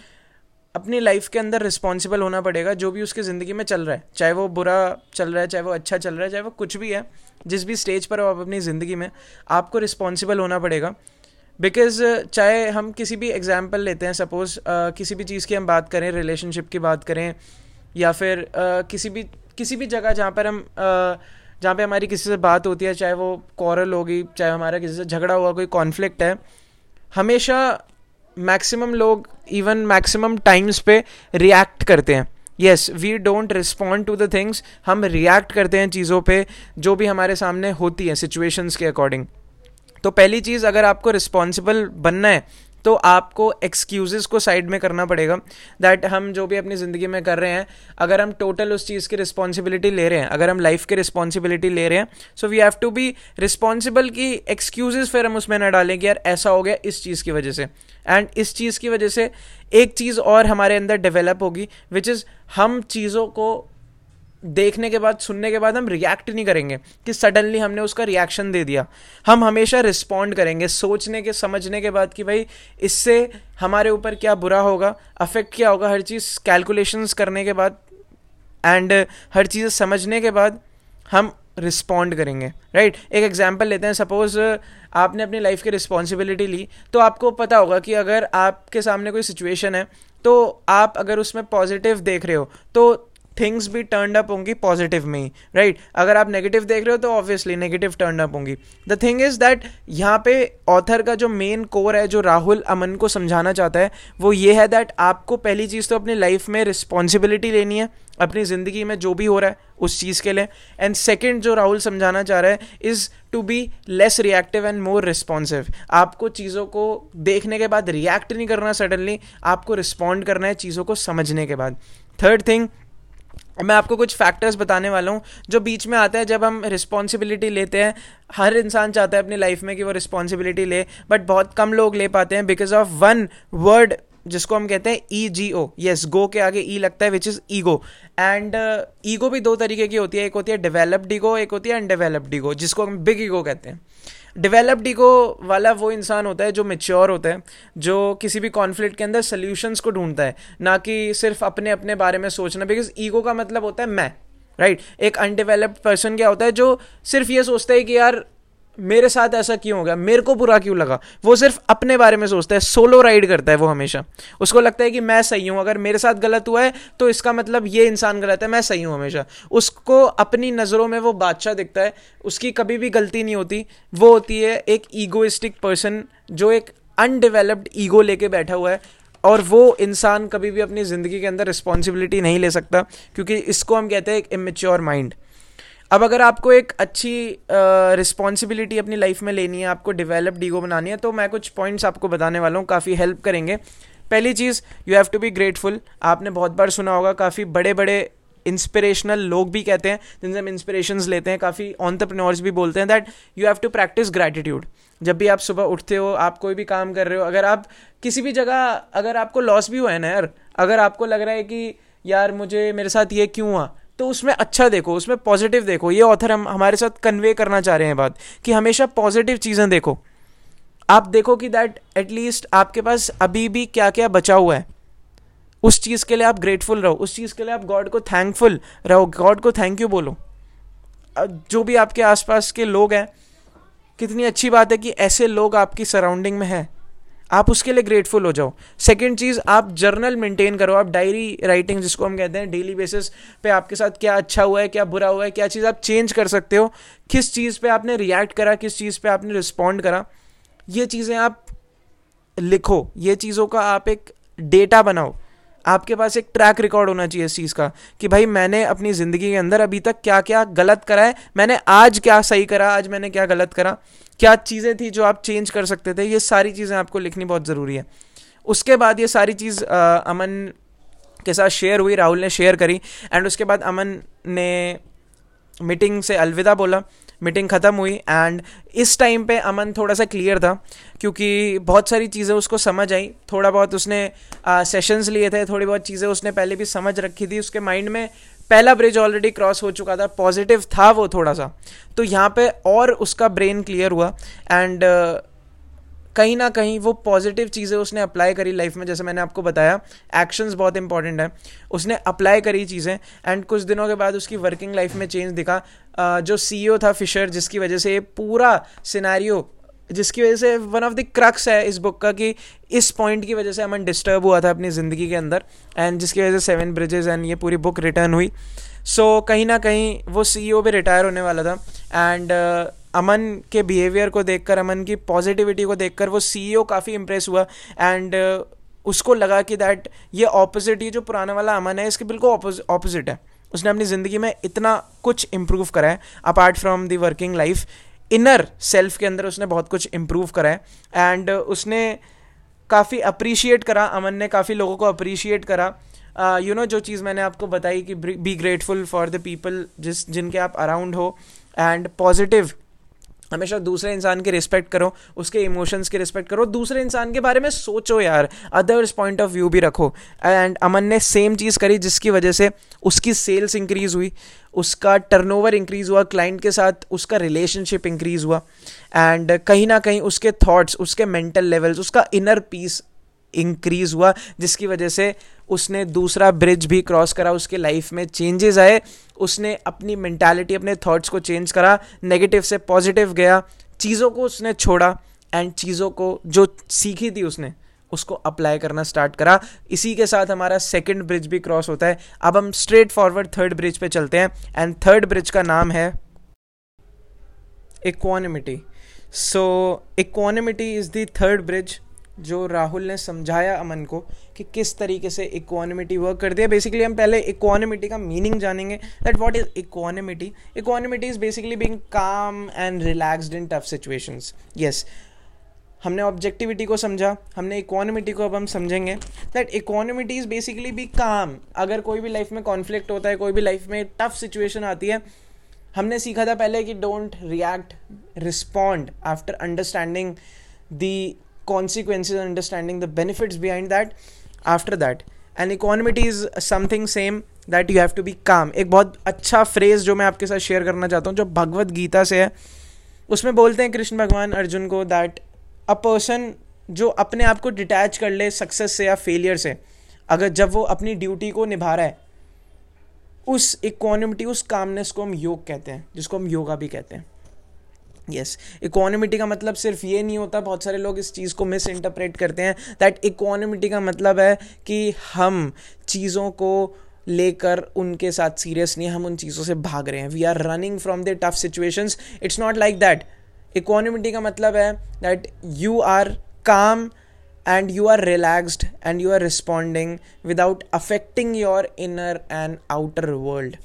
अपनी लाइफ के अंदर रिस्पॉन्सिबल होना पड़ेगा। जो भी उसकी ज़िंदगी में चल रहा है, चाहे वो बुरा चल रहा है, चाहे वो अच्छा चल रहा है, चाहे वो कुछ भी है, जिस भी स्टेज पर हो आप अपनी ज़िंदगी में, आपको रिस्पॉन्सिबल होना पड़ेगा। बिकॉज़ चाहे हम किसी भी एग्जाम्पल लेते हैं, सपोज़ किसी भी चीज़ की हम बात करें, रिलेशनशिप की बात करें, या फिर किसी भी जगह जहाँ पर हमारी किसी से बात होती है, चाहे वो कॉरल होगी, चाहे हमारा किसी से झगड़ा हुआ, कोई कॉन्फ्लिक्ट है, हमेशा मैक्सिमम लोग इवन मैक्सिमम टाइम्स पे रिएक्ट करते हैं। Yes, we don't respond to the things, हम रिएक्ट करते हैं चीज़ों पे जो भी हमारे सामने होती है सिचुएशंस के अकॉर्डिंग। तो पहली चीज़, अगर आपको रिस्पॉन्सिबल बनना है तो आपको एक्सक्यूज़ेस को साइड में करना पड़ेगा, दैट हम जो भी अपनी ज़िंदगी में कर रहे हैं, अगर हम टोटल उस चीज़ की रिस्पॉन्सिबिलिटी ले रहे हैं, अगर हम लाइफ की रिस्पॉन्सिबिलिटी ले रहे हैं, so we have to be responsible कि एक्सक्यूज़ेस फिर हम उसमें ना डालें कि यार ऐसा हो गया इस चीज़ की वजह से। एंड इस चीज़ की वजह से एक चीज़ और हमारे अंदर डेवलप होगी, विच इज़ हम चीज़ों को देखने के बाद, सुनने के बाद हम रिएक्ट नहीं करेंगे कि सडनली हमने उसका रिएक्शन दे दिया। हम हमेशा रिस्पॉन्ड करेंगे सोचने के, समझने के बाद कि भाई इससे हमारे ऊपर क्या बुरा होगा, अफेक्ट क्या होगा, हर चीज़ कैलकुलेशंस करने के बाद एंड हर चीज़ समझने के बाद हम रिस्पॉन्ड करेंगे, राइट। एक एग्जांपल लेते हैं, सपोज़ आपने अपनी लाइफ की रिस्पॉन्सिबिलिटी ली, तो आपको पता होगा कि अगर आपके सामने कोई सिचुएशन है तो आप अगर उसमें पॉजिटिव देख रहे हो तो थिंग्स भी टर्नड अप होंगी पॉजिटिव में ही, राइट। अगर आप नेगेटिव देख रहे हो तो ऑब्वियसली नेगेटिव टर्नड अप होंगी। द थिंग इज़ दैट यहाँ पे ऑथर का जो मेन कोर है, जो राहुल अमन को समझाना चाहता है, वो ये है दैट आपको पहली चीज़ तो अपनी लाइफ में रिस्पॉन्सिबिलिटी लेनी है अपनी ज़िंदगी में जो भी हो रहा है उस चीज़ के लिए। एंड सेकेंड जो राहुल समझाना चाह रहा है is to be less reactive and more responsive. आपको चीज़ों को देखने के बाद रिएक्ट नहीं करना सडनली, आपको रिस्पॉन्ड करना है चीज़ों को समझने के बाद। थर्ड थिंग, मैं आपको कुछ फैक्टर्स बताने वाला हूँ जो बीच में आता है जब हम रिस्पॉन्सिबिलिटी लेते हैं। हर इंसान चाहता है अपनी लाइफ में कि वो रिस्पॉन्सिबिलिटी ले, बट बहुत कम लोग ले पाते हैं बिकॉज ऑफ वन वर्ड जिसको हम कहते हैं EGO। यस, गो के आगे E लगता है, which is ego. And ego भी 2 तरीके की होती है, एक होती है डेवलप्ड ईगो, एक होती है अनडेवलप्ड ईगो, जिसको हम बिग ईगो कहते हैं। डेवलप्ड ईगो वाला वो इंसान होता है जो मेच्योर होता है, जो किसी भी कॉन्फ्लिक्ट के अंदर सल्यूशंस को ढूंढता है, ना कि सिर्फ अपने अपने बारे में सोचना, बिकॉज ईगो का मतलब होता है मैं, राइट। एक अनडेवलप्ड पर्सन क्या होता है जो सिर्फ ये सोचता है कि यार मेरे साथ ऐसा क्यों हो गया, मेरे को बुरा क्यों लगा, वो सिर्फ अपने बारे में सोचता है, सोलो राइड करता है वो हमेशा। उसको लगता है कि मैं सही हूँ, अगर मेरे साथ गलत हुआ है तो इसका मतलब ये इंसान गलत है, मैं सही हूँ हमेशा। उसको अपनी नज़रों में वो बादशाह दिखता है, उसकी कभी भी गलती नहीं होती। वो होती है एक ईगोइस्टिक पर्सन जो एक अनडेवलप्ड ईगो लेके बैठा हुआ है, और वो इंसान कभी भी अपनी ज़िंदगी के अंदर रिस्पॉन्सिबिलिटी नहीं ले सकता, क्योंकि इसको हम कहते हैं एक इमेच्योर माइंड। अब अगर आपको एक अच्छी रिस्पॉन्सिबिलिटी अपनी लाइफ में लेनी है, आपको डेवलप्ड ईगो बनानी है, तो मैं कुछ पॉइंट्स आपको बताने वाला हूँ, काफ़ी हेल्प करेंगे। पहली चीज़, you have to be grateful. आपने बहुत बार सुना होगा, काफ़ी बड़े बड़े इंस्पिरेशनल लोग भी कहते हैं, जिनसे हम इंस्पिरेशंस लेते हैं, काफ़ी एंटरप्रेन्योर्स भी बोलते हैं that you have to practise gratitude. जब भी आप सुबह उठते हो, आप कोई भी काम कर रहे हो, अगर आप किसी भी जगह, अगर आपको लॉस भी हुआ है ना यार, अगर आपको लग रहा है कि यार मुझे मेरे साथ ये क्यों हुआ, तो उसमें अच्छा देखो, उसमें पॉजिटिव देखो। ये ऑथर हमारे साथ कन्वे करना चाह रहे हैं बात कि हमेशा पॉजिटिव चीज़ें देखो। आप देखो कि दैट एटलीस्ट आपके पास अभी भी क्या क्या बचा हुआ है, उस चीज़ के लिए आप ग्रेटफुल रहो, उस चीज़ के लिए आप गॉड को थैंकफुल रहो, गॉड को थैंक यू बोलो। जो भी आपके आसपास के लोग हैं, कितनी अच्छी बात है कि ऐसे लोग आपकी सराउंडिंग में हैं, आप उसके लिए ग्रेटफुल हो जाओ। सेकंड चीज़, आप जर्नल मेंटेन करो, आप डायरी राइटिंग जिसको हम कहते हैं, डेली बेसिस पे आपके साथ क्या अच्छा हुआ है, क्या बुरा हुआ है, क्या चीज़ आप चेंज कर सकते हो, किस चीज़ पे आपने रिएक्ट करा, किस चीज़ पे आपने रिस्पॉन्ड करा, ये चीज़ें आप लिखो। ये चीज़ों का आप एक डेटा बनाओ, आपके पास एक ट्रैक रिकॉर्ड होना चाहिए इस चीज़ का कि भाई मैंने अपनी ज़िंदगी के अंदर अभी तक क्या क्या गलत करा है, मैंने आज क्या सही करा, आज मैंने क्या गलत करा, क्या चीज़ें थी जो आप चेंज कर सकते थे। ये सारी चीज़ें आपको लिखनी बहुत ज़रूरी है। उसके बाद ये सारी चीज़ अमन के साथ शेयर हुई, राहुल ने शेयर करी, एंड उसके बाद अमन ने मीटिंग से अलविदा बोला, मीटिंग ख़त्म हुई। एंड इस टाइम पे अमन थोड़ा सा क्लियर था क्योंकि बहुत सारी चीज़ें उसको समझ आई, थोड़ा बहुत उसने सेशंस लिए थे, थोड़ी बहुत चीज़ें उसने पहले भी समझ रखी थी, उसके माइंड में पहला ब्रिज ऑलरेडी क्रॉस हो चुका था, पॉजिटिव था वो थोड़ा सा, तो यहाँ पे और उसका ब्रेन क्लियर हुआ। एंड कहीं ना कहीं वो पॉजिटिव चीज़ें उसने अप्लाई करी लाइफ में, जैसे मैंने आपको बताया एक्शंस बहुत इंपॉर्टेंट है, उसने अप्लाई करी चीज़ें। एंड कुछ दिनों के बाद उसकी वर्किंग लाइफ में चेंज दिखा। जो CEO था फिशर, जिसकी वजह से पूरा सिनेरियो, जिसकी वजह से वन ऑफ द क्रक्स है इस बुक का कि इस पॉइंट की वजह से अमन डिस्टर्ब हुआ था अपनी ज़िंदगी के अंदर, एंड जिसकी वजह से 7 ब्रिजेस एंड ये पूरी बुक रिटर्न हुई। सो कहीं ना कहीं वो CEO भी रिटायर होने वाला था, एंड अमन के बिहेवियर को देखकर, अमन की पॉजिटिविटी को देखकर वो CEO काफ़ी इम्प्रेस हुआ। एंड उसको लगा कि दैट ये ऑपोजिट, ये जो पुराना वाला अमन है इसके बिल्कुल ऑपोजिट है, उसने अपनी ज़िंदगी में इतना कुछ इम्प्रूव करा है, apart from the working life, inner self के अंदर उसने बहुत कुछ इम्प्रूव करा है। एंड उसने काफ़ी अप्रिशिएट करा, अमन ने काफ़ी लोगों को अप्रिशिएट करा। जो चीज़ मैंने आपको बताई कि be grateful for the people जिनके आप अराउंड हो, एंड पॉजिटिव, हमेशा दूसरे इंसान की रिस्पेक्ट करो, उसके इमोशंस की रिस्पेक्ट करो, दूसरे इंसान के बारे में सोचो यार, अदर्स पॉइंट ऑफ व्यू भी रखो। एंड अमन ने सेम चीज़ करी जिसकी वजह से उसकी सेल्स इंक्रीज़ हुई, उसका टर्नओवर इंक्रीज़ हुआ, क्लाइंट के साथ उसका रिलेशनशिप इंक्रीज़ हुआ, एंड कहीं ना कहीं उसके थॉट्स, उसके मेंटल लेवल्स, उसका इनर पीस इंक्रीज़ हुआ, जिसकी वजह से उसने दूसरा ब्रिज भी क्रॉस करा, उसके लाइफ में चेंजेस आए, उसने अपनी मेंटालिटी, अपने थॉट्स को चेंज करा, नेगेटिव से पॉजिटिव गया, चीज़ों को उसने छोड़ा, एंड चीज़ों को जो सीखी थी उसने उसको अप्लाई करना स्टार्ट करा। इसी के साथ हमारा सेकंड ब्रिज भी क्रॉस होता है। अब हम स्ट्रेट फॉरवर्ड थर्ड ब्रिज पे चलते हैं, एंड थर्ड ब्रिज का नाम है equanimity. So equanimity is the third bridge, जो राहुल ने समझाया अमन को कि किस तरीके से इक्वानिमिटी वर्क करती है। बेसिकली हम पहले इक्वानिमिटी का मीनिंग जानेंगे, that what is equanimity. Equanimity is basically being calm and relaxed in tough situations. Yes, हमने ऑब्जेक्टिविटी को समझा, हमने इक्वानिमिटी को अब हम समझेंगे, that equanimity is basically be calm. अगर कोई भी लाइफ में कॉन्फ्लिक्ट होता है, कोई भी लाइफ में टफ सिचुएशन आती है, हमने सीखा था पहले कि don't react, respond after understanding the consequences and understanding the benefits behind that after that. And equanimity is something same, that you have to be calm. एक बहुत अच्छा phrase जो मैं आपके साथ share करना चाहता हूँ, जो भगवद गीता से है, उसमें बोलते हैं कृष्ण भगवान अर्जुन को that a person जो अपने आप को detach कर ले success से या failure से, अगर जब वो अपनी duty को निभा रहा है, उस equanimity, उस calmness को हम योग कहते हैं, जिसको हम योगा भी कहते हैं। यस, इकोनॉमिटी का मतलब सिर्फ ये नहीं होता, बहुत सारे लोग इस चीज़ को मिस इंटरप्रेट करते हैं, दैट इकोनॉमिटी का मतलब है कि हम चीज़ों को लेकर उनके साथ सीरियस नहीं, हम उन चीज़ों से भाग रहे हैं, we are running from the tough situations. It's not like that. Equanimity का मतलब है that you are calm and you are relaxed and you are responding without affecting your inner and outer world.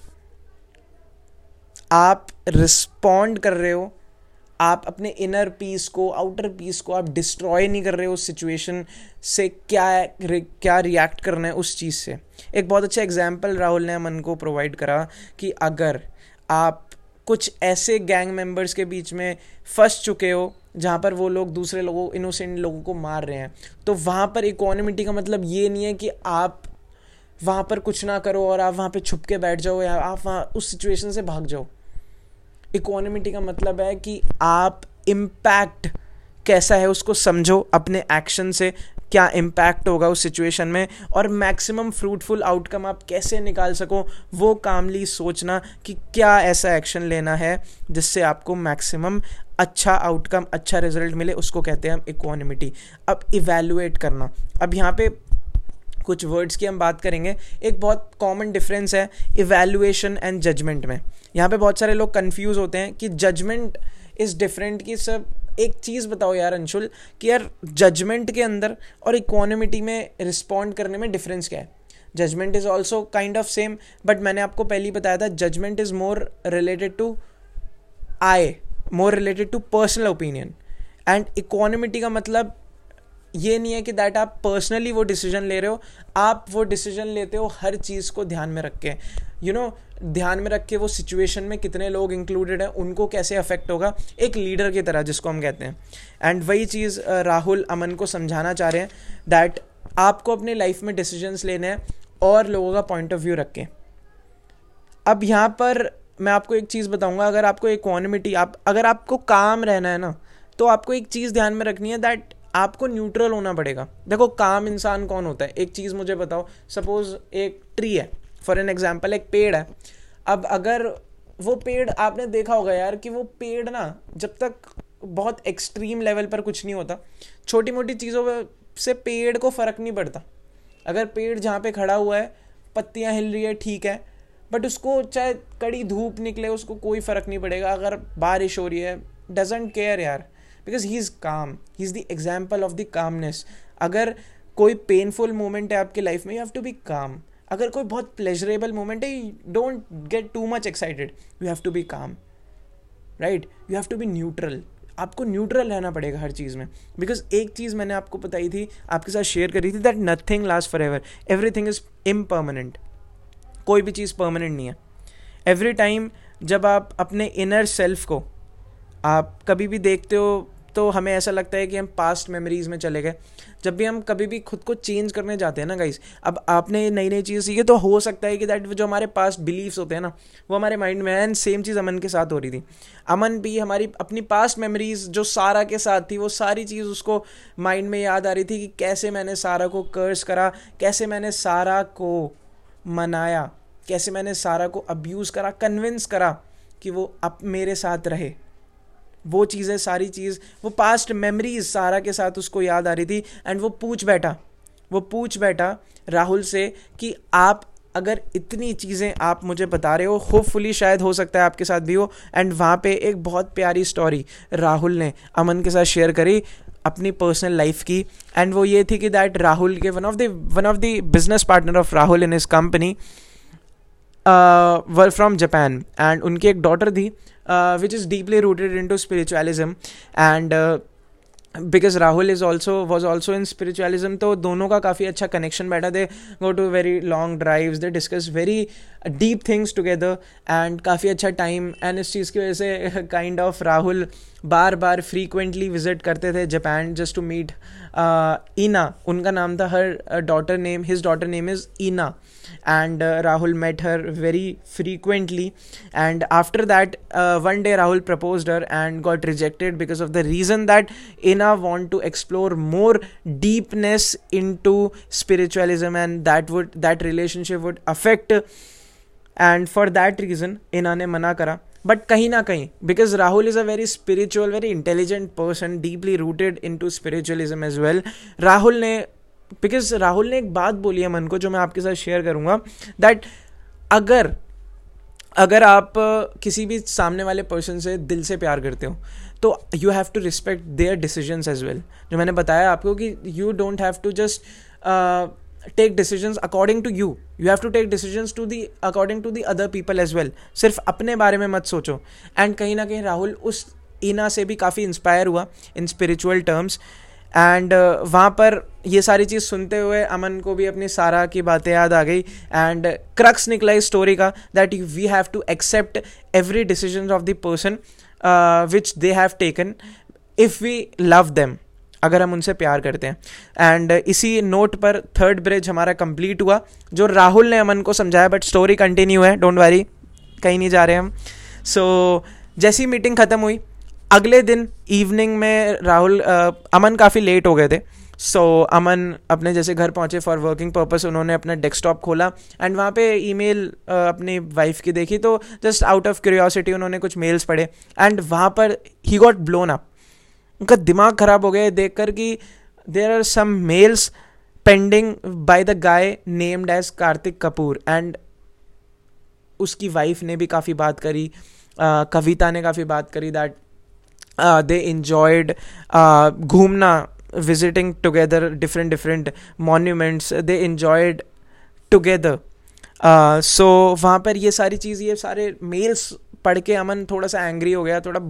आप रिस्पॉन्ड कर रहे हो, आप अपने इनर पीस को, आउटर पीस को आप डिस्ट्रॉय नहीं कर रहे हो। उस सिचुएशन से क्या रिएक्ट करना है उस चीज़ से। एक बहुत अच्छा एग्जाम्पल राहुल ने अमन को प्रोवाइड करा कि अगर आप कुछ ऐसे गैंग मेंबर्स के बीच में फंस चुके हो जहाँ पर वो लोग दूसरे लोगों, इनोसेंट लोगों को मार रहे हैं, तो वहाँ पर इकोनॉमिटी का मतलब ये नहीं है कि आप वहाँ पर कुछ ना करो और आप वहाँ पे छुप के बैठ जाओ या आप वहाँ उस सिचुएशन से भाग जाओ। इकोनॉमिटी का मतलब है कि आप इम्पैक्ट कैसा है उसको समझो, अपने एक्शन से क्या इम्पैक्ट होगा उस सिचुएशन में और मैक्सिमम फ्रूटफुल आउटकम आप कैसे निकाल सको, वो कामली सोचना कि क्या ऐसा एक्शन लेना है जिससे आपको मैक्सिमम अच्छा आउटकम, अच्छा रिजल्ट मिले, उसको कहते हैं हम इकोनॉमिटी। अब इवैल्यूएट करना, अब यहाँ पे कुछ वर्ड्स की हम बात करेंगे। एक बहुत कॉमन डिफरेंस है इवैल्यूएशन एंड जजमेंट में। यहाँ पे बहुत सारे लोग कंफ्यूज होते हैं कि जजमेंट इज़ डिफरेंट, कि सब एक चीज़ बताओ यार अंशुल कि यार जजमेंट के अंदर और इकोनॉमिटी में रिस्पॉन्ड करने में डिफरेंस क्या है। Judgement is also kind of same, but मैंने आपको पहले ही बताया था judgement is more related to I, more related to personal opinion, and equanimity का मतलब ये नहीं है कि दैट आप पर्सनली वो डिसीजन ले रहे हो, आप वो डिसीजन लेते हो हर चीज़ को ध्यान में रख के, यू नो, ध्यान में रख के वो सिचुएशन में कितने लोग इंक्लूडेड हैं, उनको कैसे अफेक्ट होगा, एक लीडर की तरह जिसको हम कहते हैं। एंड वही चीज़ राहुल अमन को समझाना चाह रहे हैं दैट आपको अपने लाइफ में डिसीजंस लेने हैं और लोगों का पॉइंट ऑफ व्यू रख के। अब यहाँ पर मैं आपको एक चीज़ बताऊँगा, अगर आपको इकोनॉमिटी, अगर आपको काम रहना है ना, तो आपको एक चीज़ ध्यान में रखनी है दैट आपको न्यूट्रल होना पड़ेगा। देखो काम इंसान कौन होता है, एक चीज़ मुझे बताओ, सपोज एक ट्री है, फॉर एन एग्जाम्पल एक पेड़ है। अब अगर वो पेड़, आपने देखा होगा यार कि वो पेड़ ना जब तक बहुत एक्सट्रीम लेवल पर कुछ नहीं होता, छोटी मोटी चीज़ों से पेड़ को फ़र्क नहीं पड़ता। अगर पेड़ जहाँ पे खड़ा हुआ है, पत्तियाँ हिल रही है, ठीक है, बट उसको चाहे कड़ी धूप निकले उसको कोई फ़र्क नहीं पड़ेगा। अगर बारिश हो रही है, डजेंट केयर यार, because he is calm, he is the example of the calmness. अगर कोई पेनफुल मोमेंट है आपकी लाइफ में, you have to be calm. अगर कोई बहुत प्लेजरेबल मोमेंट है, don't get too much excited, you have to be calm, right, you have to be neutral. आपको न्यूट्रल रहना पड़ेगा हर चीज़ में, बिकॉज एक चीज़ मैंने आपको बताई थी, आपके साथ शेयर करी थी, that nothing last for ever, everything is impermanent, कोई भी चीज़ परमानेंट नहीं है। एवरी टाइम जब आप अपने इनर सेल्फ को आप कभी भी देखते हो तो हमें ऐसा लगता है कि हम पास्ट मेमोरीज़ में चले गए। जब भी हम कभी भी खुद को चेंज करने जाते हैं ना गाइस, अब आपने नई नई चीज़ें सीखी तो हो सकता है कि दैट जो हमारे पास्ट बिलीव्स होते हैं ना वो हमारे माइंड में, एंड सेम चीज़ अमन के साथ हो रही थी। अमन भी हमारी अपनी पास्ट मेमोरीज़ जो सारा के साथ थी, वो सारी चीज़ उसको माइंड में याद आ रही थी कि कैसे मैंने सारा को कर्स करा, कैसे मैंने सारा को मनाया, कैसे मैंने सारा को अब्यूज़ करा, कन्विंस करा कि वो अब मेरे साथ रहे। वो चीज़ें, सारी चीज़, वो पास्ट मेमोरीज सारा के साथ उसको याद आ रही थी। एंड वो पूछ बैठा राहुल से कि आप अगर इतनी चीज़ें आप मुझे बता रहे हो, होपफुली शायद हो सकता है आपके साथ भी हो। एंड वहाँ पे एक बहुत प्यारी स्टोरी राहुल ने अमन के साथ शेयर करी अपनी पर्सनल लाइफ की, एंड वो ये थी कि दैट राहुल के one of the business partner of Rahul in his company were from Japan, and उनकी एक डॉटर थी which is deeply rooted into spiritualism, and because Rahul was also in spiritualism, तो दोनों का काफ़ी अच्छा connection बैठा। They go to very long drives, they discuss very deep things together, and काफ़ी अच्छा time। And इस चीज़ की वजह से kind of Rahul bar frequently visit करते थे Japan just to meet Ina, उनका नाम था, her daughter name, his daughter name is Ina, and Rahul met her very frequently, and after that one day Rahul proposed her and got rejected because of the reason that Ina want to explore more deepness into spiritualism, and that relationship would affect, and for that reason Ina ne mana kara। But kahin na kahin, because Rahul is a very spiritual, very intelligent person, deeply rooted into spiritualism as well, Rahul ने एक बात बोली है मन को जो मैं आपके साथ शेयर करूँगा दैट अगर आप किसी भी सामने वाले पर्सन से दिल से प्यार करते हो तो you have to respect their decisions as well. जो मैंने बताया आपको कि you don't have to just take decisions according to you, you have to take decisions to the according to the other people as well, सिर्फ अपने बारे में मत सोचो। एंड कहीं ना कहीं राहुल उस इना से भी काफ़ी इंस्पायर हुआ इन स्पिरिचुअल टर्म्स, एंड वहाँ पर ये सारी चीज़ सुनते हुए अमन को भी अपनी सारा की बातें याद आ गई। एंड क्रक्स निकला इस स्टोरी का that we have to accept every decision of the person which they have taken if we love them. अगर हम उनसे प्यार करते हैं। एंड इसी नोट पर थर्ड ब्रिज हमारा कंप्लीट हुआ, जो राहुल ने अमन को समझाया, बट स्टोरी कंटिन्यू है, डोंट वरी, कहीं नहीं जा रहे हम। सो जैसी मीटिंग ख़त्म हुई, अगले दिन इवनिंग में राहुल अमन काफ़ी लेट हो गए थे। सो अमन अपने जैसे घर पहुँचे फॉर वर्किंग पर्पज़, उन्होंने अपना डेस्कटॉप खोला एंड वहाँ पे ईमेल अपनी वाइफ की देखी, तो जस्ट आउट ऑफ क्यूरियोसिटी उन्होंने कुछ मेल्स पढ़े एंड वहाँ पर ही गॉट ब्लोन अप। उनका दिमाग ख़राब हो गया देख कर कि there are some mails pending by the guy named as Kartik Kapoor. And उसकी वाइफ ने भी काफ़ी बात करी, कविता ने काफ़ी बात करी दैट दे इंजॉयड घूमना, visiting together different different monuments, they enjoyed together. So वहाँ पर ये सारी चीज़, ये सारे मेल्स पढ़ के अमन थोड़ा सा एंग्री हो गया, थोड़ा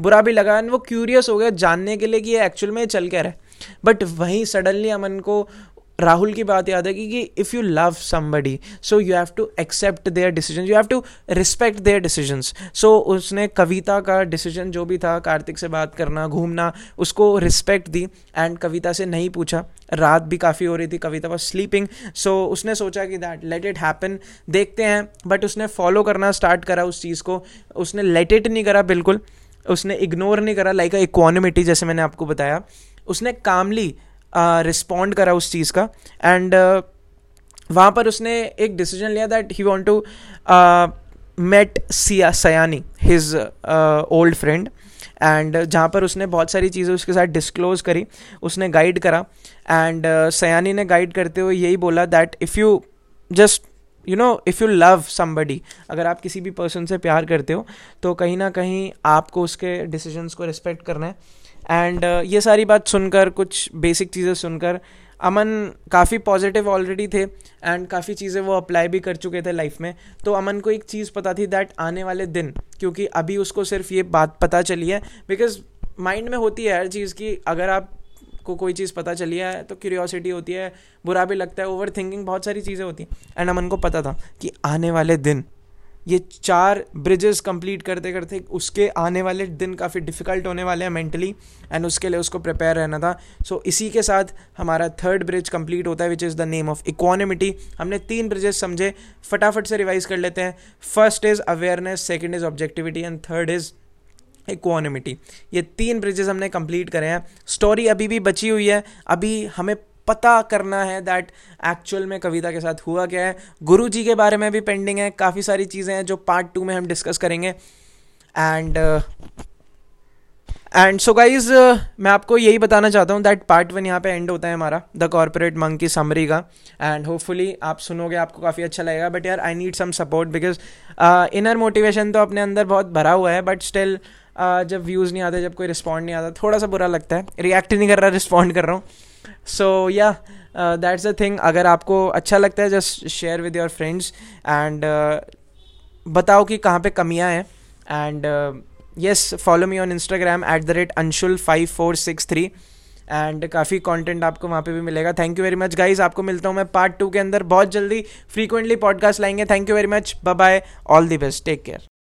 बुरा भी लगा एंड वो क्यूरियस हो गया जानने के लिए कि ये एक्चुअल में चल क्या रहा है। बट वहीं सडनली अमन को राहुल की बात याद है कि if you love somebody so you have to accept their decision, you have to respect their decisions. So उसने कविता का डिसीजन जो भी था, कार्तिक से बात करना, घूमना, उसको रिस्पेक्ट दी एंड कविता से नहीं पूछा। रात भी काफ़ी हो रही थी, कविता वाज स्लीपिंग, सो उसने सोचा कि दैट लेट इट हैपन, देखते हैं। बट उसने फॉलो करना स्टार्ट करा उस चीज़ को, उसने लेट इट नहीं करा बिल्कुल, उसने इग्नोर नहीं करा लाइक अ इक्वानिमिटी, जैसे मैंने आपको बताया। उसने कामली रिस्पॉन्ड करा उस चीज़ का एंड वहाँ पर उसने एक डिसीजन लिया that he want to met Sayani, his old friend, and जहाँ पर उसने बहुत सारी चीज़ें उसके साथ डिस्क्लोज करी, उसने गाइड करा एंड सयानी ने गाइड करते हुए यही बोला that if you just you know if you love somebody, अगर आप किसी भी पर्सन से प्यार करते हो तो कहीं ना कहीं आपको उसके डिसीजंस को रिस्पेक्ट करना है। एंड ये सारी बात सुनकर, कुछ बेसिक चीज़ें सुनकर, अमन काफ़ी पॉजिटिव ऑलरेडी थे एंड काफ़ी चीज़ें वो अप्लाई भी कर चुके थे लाइफ में। तो अमन को एक चीज़ पता थी दैट आने वाले दिन, क्योंकि अभी उसको सिर्फ ये बात पता चली है, बिकॉज माइंड में होती है हर चीज़ की, अगर आपको कोई चीज़ पता चली है तो क्यूरियोसिटी होती है, बुरा भी लगता है, ओवर थिंकिंग, बहुत सारी चीज़ें होती हैं। एंड अमन को पता था कि आने वाले दिन, ये चार ब्रिजेस कंप्लीट करते करते उसके आने वाले दिन काफ़ी डिफ़िकल्ट होने वाले हैं मेंटली, एंड उसके लिए उसको प्रिपेयर रहना था। सो इसी के साथ हमारा थर्ड ब्रिज कंप्लीट होता है which is the name of equanimity. हमने तीन ब्रिजेस समझे, फटाफट से रिवाइज कर लेते हैं। First is awareness, second is objectivity and third is equanimity. ये तीन ब्रिजेस हमने कंप्लीट करे हैं। स्टोरी अभी भी बची हुई है, अभी हमें पता करना है दैट एक्चुअल में कविता के साथ हुआ क्या है। गुरु जी के बारे में भी पेंडिंग है, काफ़ी सारी चीज़ें हैं जो पार्ट टू में हम डिस्कस करेंगे। एंड सो गाइज, मैं आपको यही बताना चाहता हूँ दैट पार्ट वन यहाँ पे एंड होता है हमारा, द कॉर्पोरेट मंक की समरी का। एंड होपफुली आप सुनोगे, आपको काफ़ी अच्छा लगेगा। बट यार I need some support because inner motivation तो अपने अंदर बहुत भरा हुआ है, बट स्टिल जब व्यूज़ नहीं आते, जब कोई रिस्पॉन्ड नहीं आता, थोड़ा सा बुरा लगता है। रिएक्ट नहीं कर रहा, रिस्पॉन्ड कर रहा हूँ। सो या दैट्स द थिंग। अगर आपको अच्छा लगता है just share with your friends and बताओ कि कहाँ पे कमियाँ हैं। And yes, follow me on Instagram @Anshul5463 and काफ़ी कंटेंट आपको वहाँ पे भी मिलेगा। Thank you very much guys, आपको मिलता हूँ मैं पार्ट 2 के अंदर बहुत जल्दी। फ्रीक्वेंटली पॉडकास्ट लाएंगे। Thank you very much, bye bye, all the best, take care.